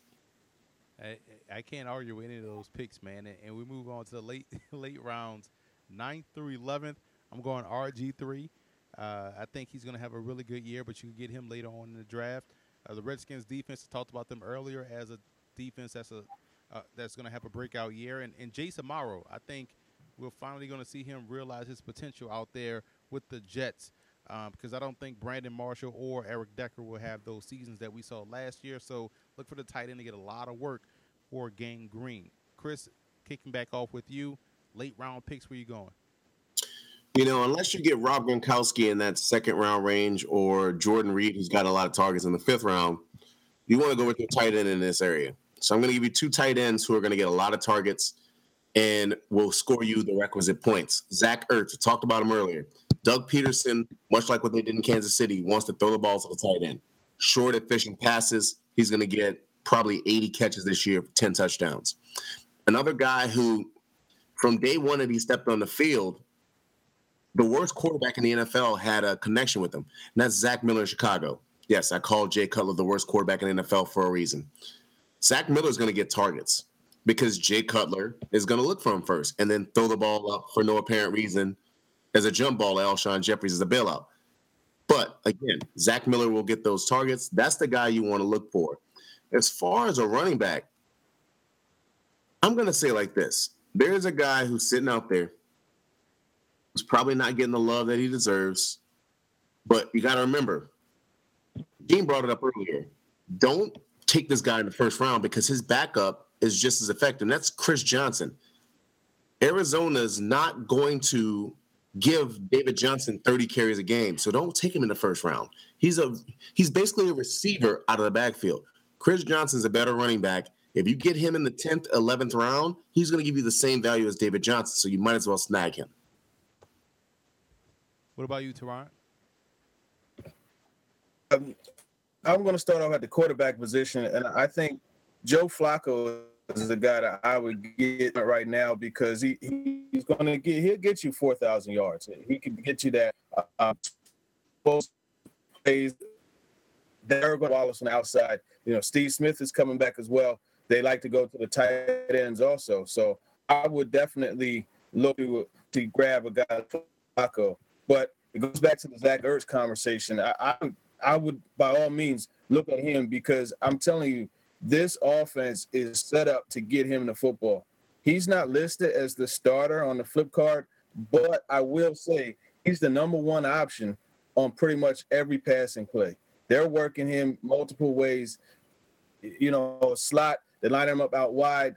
I can't argue with any of those picks, man. And we move on to the late rounds, 9th through 11th. I'm going RG3. I think he's going to have a really good year, but you can get him later on in the draft. The Redskins defense, I talked about them earlier as a defense that's going to have a breakout year. And Jason Morrow, I think we're finally going to see him realize his potential out there with the Jets because I don't think Brandon Marshall or Eric Decker will have those seasons that we saw last year. So look for the tight end to get a lot of work for Gang Green. Chris, kicking back off with you. Late round picks, where you going? You know, unless you get Rob Gronkowski in that second round range or Jordan Reed, who's got a lot of targets in the fifth round, you want to go with your tight end in this area. So I'm going to give you two tight ends who are going to get a lot of targets and will score you the requisite points. Zach Ertz, talked about him earlier. Doug Peterson, much like what they did in Kansas City, wants to throw the ball to the tight end. Short, efficient passes. He's going to get probably 80 catches this year, 10 touchdowns. Another guy who, from day one that he stepped on the field, the worst quarterback in the NFL had a connection with him, and that's Zach Miller in Chicago. Yes, I called Jay Cutler the worst quarterback in the NFL for a reason. Zach Miller is going to get targets because Jay Cutler is going to look for him first and then throw the ball up for no apparent reason as a jump ball to Alshon Jeffries as a bailout. But, again, Zach Miller will get those targets. That's the guy you want to look for. As far as a running back, I'm going to say like this. There is a guy who's sitting out there who's probably not getting the love that he deserves. But you got to remember, Gene brought it up earlier. Don't take this guy in the first round because his backup is just as effective. And that's Chris Johnson. Arizona is not going to give David Johnson 30 carries a game. So don't take him in the first round. He's basically a receiver out of the backfield. Chris Johnson's a better running back. If you get him in the 10th, 11th round, he's going to give you the same value as David Johnson. So you might as well snag him. What about you, Teron? I'm going to start off at the quarterback position, and I think Joe Flacco is the guy that I would get right now because he's going to get he'll get you 4,000 yards. He can get you that both plays. Derrick Wallace on the outside. You know, Steve Smith is coming back as well. They like to go to the tight ends also. So I would definitely look to grab a guy like Flacco. But it goes back to the Zach Ertz conversation. I would, by all means, look at him because I'm telling you, this offense is set up to get him the football. He's not listed as the starter on the flip card, but I will say he's the number one option on pretty much every passing play. They're working him multiple ways, you know, slot. They line him up out wide,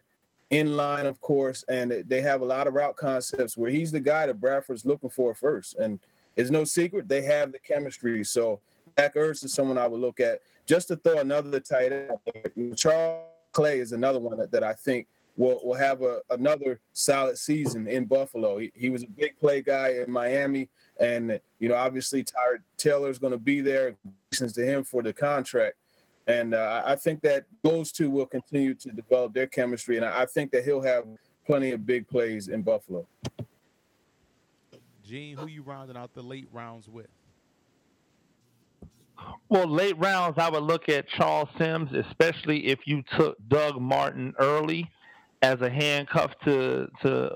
in line, of course, and they have a lot of route concepts where he's the guy that Bradford's looking for first. And it's no secret they have the chemistry. So Zach Ertz is someone I would look at. Just to throw another tight end, Charles Clay is another one that I think will have another solid season in Buffalo. He was a big play guy in Miami, and, you know, obviously Tyrod Taylor is going to be there to him for the contract. And I think that those two will continue to develop their chemistry, and I think that he'll have plenty of big plays in Buffalo. Gene, who you rounding out the late rounds with? Well, late rounds, I would look at Charles Sims, especially if you took Doug Martin early as a handcuff to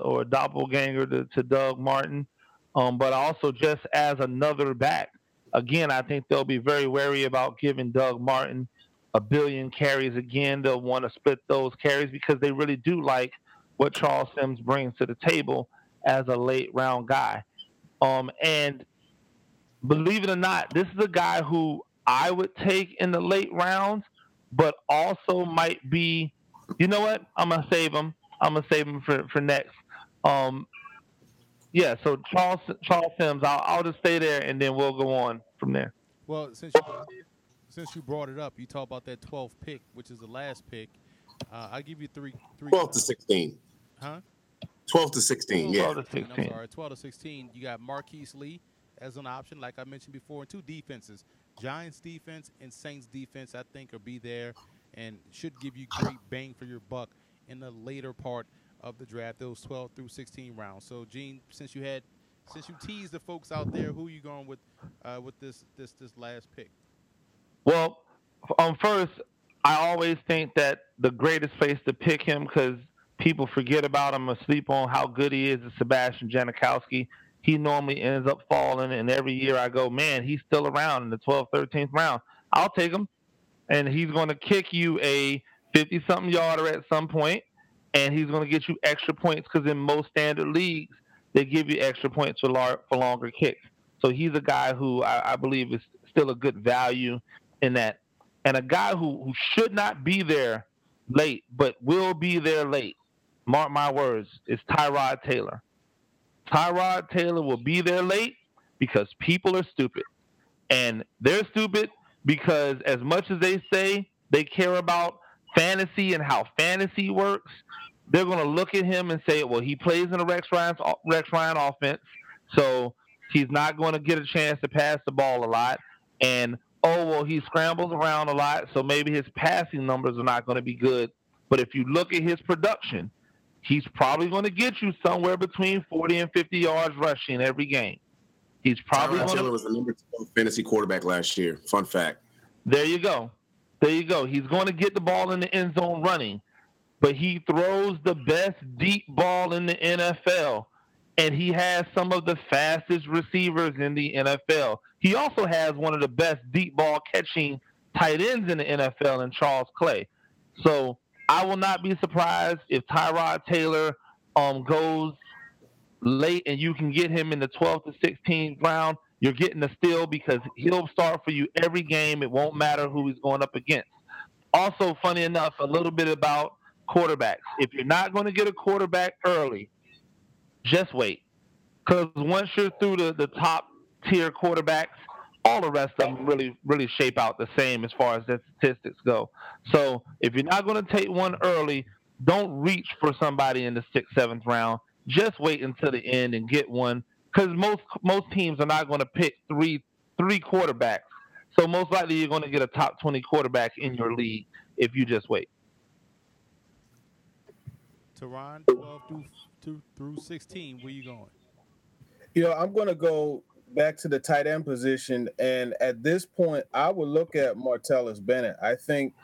or a doppelganger to Doug Martin, but also just as another back. Again, I think they'll be very wary about giving Doug Martin 1 billion carries again. They'll want to split those carries because they really do like what Charles Sims brings to the table as a late-round guy. And believe it or not, this is a guy who I would take in the late rounds, but also might be, you know what? I'm going to save him. I'm going to save him for next. Yeah, so Charles Sims, I'll just stay there, and then we'll go on from there. Well, since you brought it up, you talk about that 12th pick, which is the last pick. I'll give you three. 12 to 16. Huh? 12 to 16, yeah. 12 to 16. I'm sorry, 12 to 16. You got Marquise Lee as an option, like I mentioned before, and two defenses. Giants defense and Saints defense, I think, will be there and should give you great bang for your buck in the later part of the draft, those 12 through 16 rounds. So, Gene, since you teased the folks out there, who are you going with this last pick? Well, first, I always think that the greatest place to pick him because people forget about him or sleep on how good he is Sebastian Janikowski. He normally ends up falling, and every year I go, man, he's still around in the 12th, 13th round. I'll take him, and he's going to kick you a 50-something yarder at some point. And he's going to get you extra points because in most standard leagues, they give you extra points for longer kicks. So he's a guy who I believe is still a good value in that. And a guy who should not be there late but will be there late Mark my words, it's Tyrod Taylor. Tyrod Taylor will be there late because people are stupid. And they're stupid because as much as they say they care about fantasy and how fantasy works, they're going to look at him and say, well, he plays in a Rex Ryan offense, so he's not going to get a chance to pass the ball a lot. And, oh, well, he scrambles around a lot, so maybe his passing numbers are not going to be good. But if you look at his production, he's probably going to get you somewhere between 40 and 50 yards rushing every game. He's probably going to. Taylor was the number 2 fantasy quarterback last year. Fun fact. There you go. There you go. He's going to get the ball in the end zone running, but he throws the best deep ball in the NFL, and he has some of the fastest receivers in the NFL. He also has one of the best deep ball catching tight ends in the NFL in Charles Clay. So I will not be surprised if Tyrod Taylor goes late and you can get him in the 12th to 16th round. You're getting a steal because he'll start for you every game. It won't matter who he's going up against. Also, funny enough, a little bit about quarterbacks. If you're not going to get a quarterback early, just wait. Because once you're through the top-tier quarterbacks, all the rest of them really shape out the same as far as their statistics go. So if you're not going to take one early, don't reach for somebody in the 6th, 7th round. Just wait until the end and get one, because most teams are not going to pick three quarterbacks. So most likely you're going to get a top 20 quarterback in your league if you just wait. Teron, 12 through 16, where you going? I'm going to go back to the tight end position, and at this point, I would look at Martellus Bennett. I think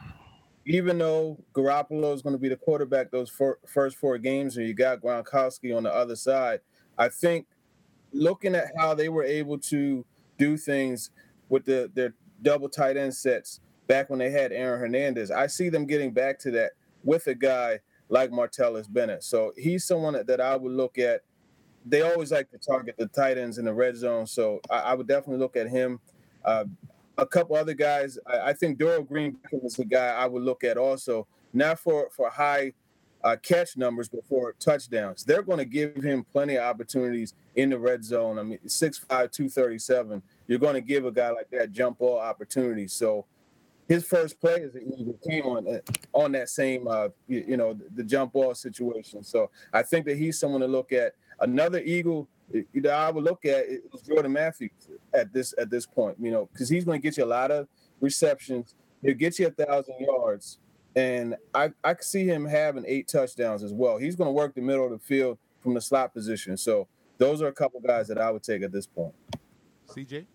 even though Garoppolo is going to be the quarterback those first four games, and you got Gronkowski on the other side, I think looking at how they were able to do things with their double tight end sets back when they had Aaron Hernandez, I see them getting back to that with a guy like Martellus Bennett. So he's someone that I would look at. They always like to target the tight ends in the red zone, so I would definitely look at him. A couple other guys, I think Darrell Green is a guy I would look at also, not for high catch numbers, but for touchdowns. They're going to give him plenty of opportunities in the red zone. I mean, 6'5", 237, you're going to give a guy like that jump ball opportunities. So his first play is an easy team on that same, the jump ball situation. So I think that he's someone to look at. Another Eagle that I would look at is Jordan Matthews at this point, because he's going to get you a lot of receptions. He'll get you 1,000 yards, and I could see him having 8 touchdowns as well. He's going to work the middle of the field from the slot position. So those are a couple guys that I would take at this point. CJ?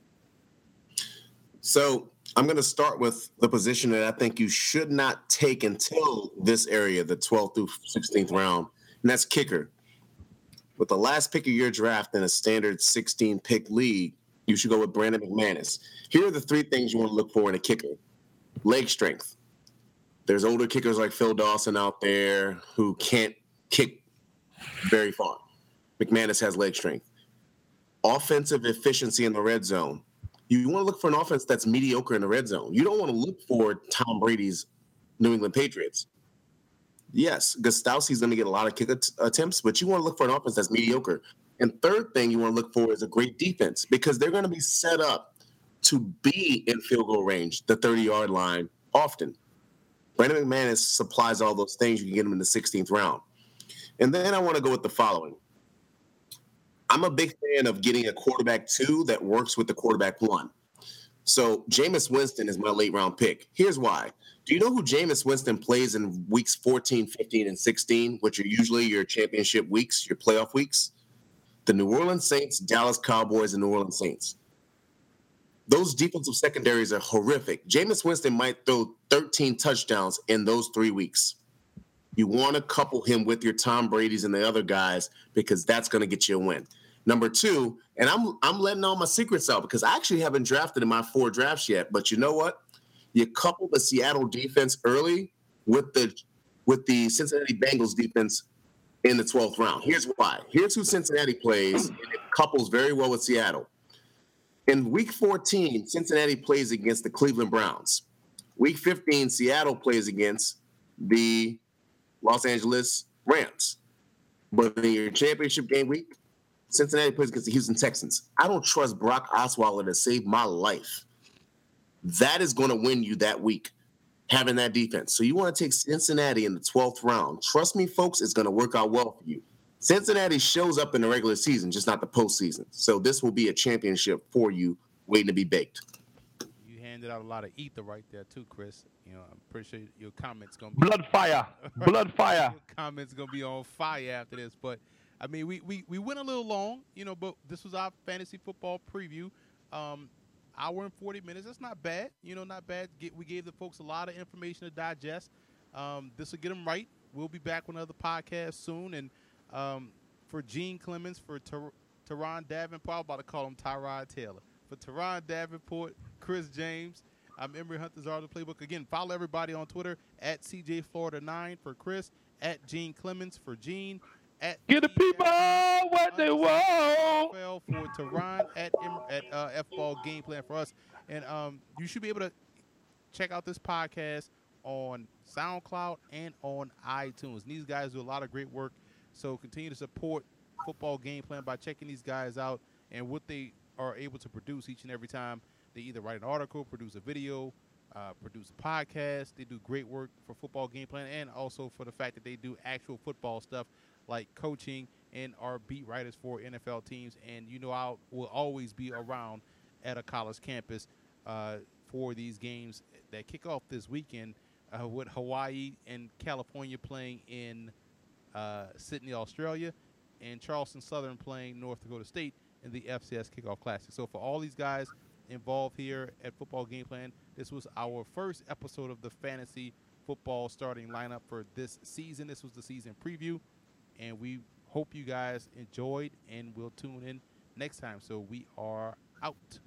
So I'm going to start with the position that I think you should not take until this area, the 12th through 16th round, and that's kicker. With the last pick of your draft in a standard 16-pick league, you should go with Brandon McManus. Here are the 3 things you want to look for in a kicker. Leg strength. There's older kickers like Phil Dawson out there who can't kick very far. McManus has leg strength. Offensive efficiency in the red zone. You want to look for an offense that's mediocre in the red zone. You don't want to look for Tom Brady's New England Patriots. Yes, Gostowski's going to get a lot of kick attempts, but you want to look for an offense that's mediocre. And third thing you want to look for is a great defense, because they're going to be set up to be in field goal range, the 30-yard line, often. Brandon McManus supplies all those things. You can get him in the 16th round. And then I want to go with the following. I'm a big fan of getting a quarterback 2 that works with the quarterback 1. So Jameis Winston is my late-round pick. Here's why. Do you know who Jameis Winston plays in weeks 14, 15, and 16, which are usually your championship weeks, your playoff weeks? The New Orleans Saints, Dallas Cowboys, and New Orleans Saints. Those defensive secondaries are horrific. Jameis Winston might throw 13 touchdowns in those 3 weeks. You want to couple him with your Tom Brady's and the other guys, because that's going to get you a win. Number 2, and I'm letting all my secrets out because I actually haven't drafted in my 4 drafts yet, but you know what? You couple the Seattle defense early with the Cincinnati Bengals defense in the 12th round. Here's why. Here's who Cincinnati plays, and it couples very well with Seattle. In Week 14, Cincinnati plays against the Cleveland Browns. Week 15, Seattle plays against the Los Angeles rounds. But in your championship game week, Cincinnati plays against the Houston Texans. I don't trust Brock Osweiler to save my life. That is going to win you that week, having that defense. So you want to take Cincinnati in the 12th round. Trust me, folks, it's going to work out well for you. Cincinnati shows up in the regular season, just not the postseason. So this will be a championship for you waiting to be baked. You handed out a lot of ether right there, too, Chris. You know, I'm pretty sure your comments going to be blood fire. Blood fire. Your comments going to be on fire after this. But, I mean, we went a little long, you know, but this was our fantasy football preview. Hour and 40 minutes. That's not bad. You know, not bad. We gave the folks a lot of information to digest. This will get them right. We'll be back with another podcast soon. And for Gene Clemens, for Teron Davenport, I'm about to call him Tyrod Taylor. For Teron Davenport, Chris James, I'm Emory Hunt, the Czar of the Playbook. Again, follow everybody on Twitter, at CJFlorida9 for Chris, at Gene Clemens for Gene, at Give the people what they want. For Teron, at F-Ball Game Plan for us. And you should be able to check out this podcast on SoundCloud and on iTunes. And these guys do a lot of great work. So continue to support Football Game Plan by checking these guys out and what they are able to produce each and every time. They either write an article, produce a video, produce a podcast. They do great work for Football Game Plan and also for the fact that they do actual football stuff like coaching and are beat writers for NFL teams. And, you know, I will always be around at a college campus for these games that kick off this weekend with Hawaii and California playing in Sydney, Australia, and Charleston Southern playing North Dakota State in the FCS Kickoff Classic. So for all these guys involved here at Football Game Plan, this was our first episode of the Fantasy Football Starting Lineup for this season. This was the season preview, and we hope you guys enjoyed, and we'll tune in next time. So we are out.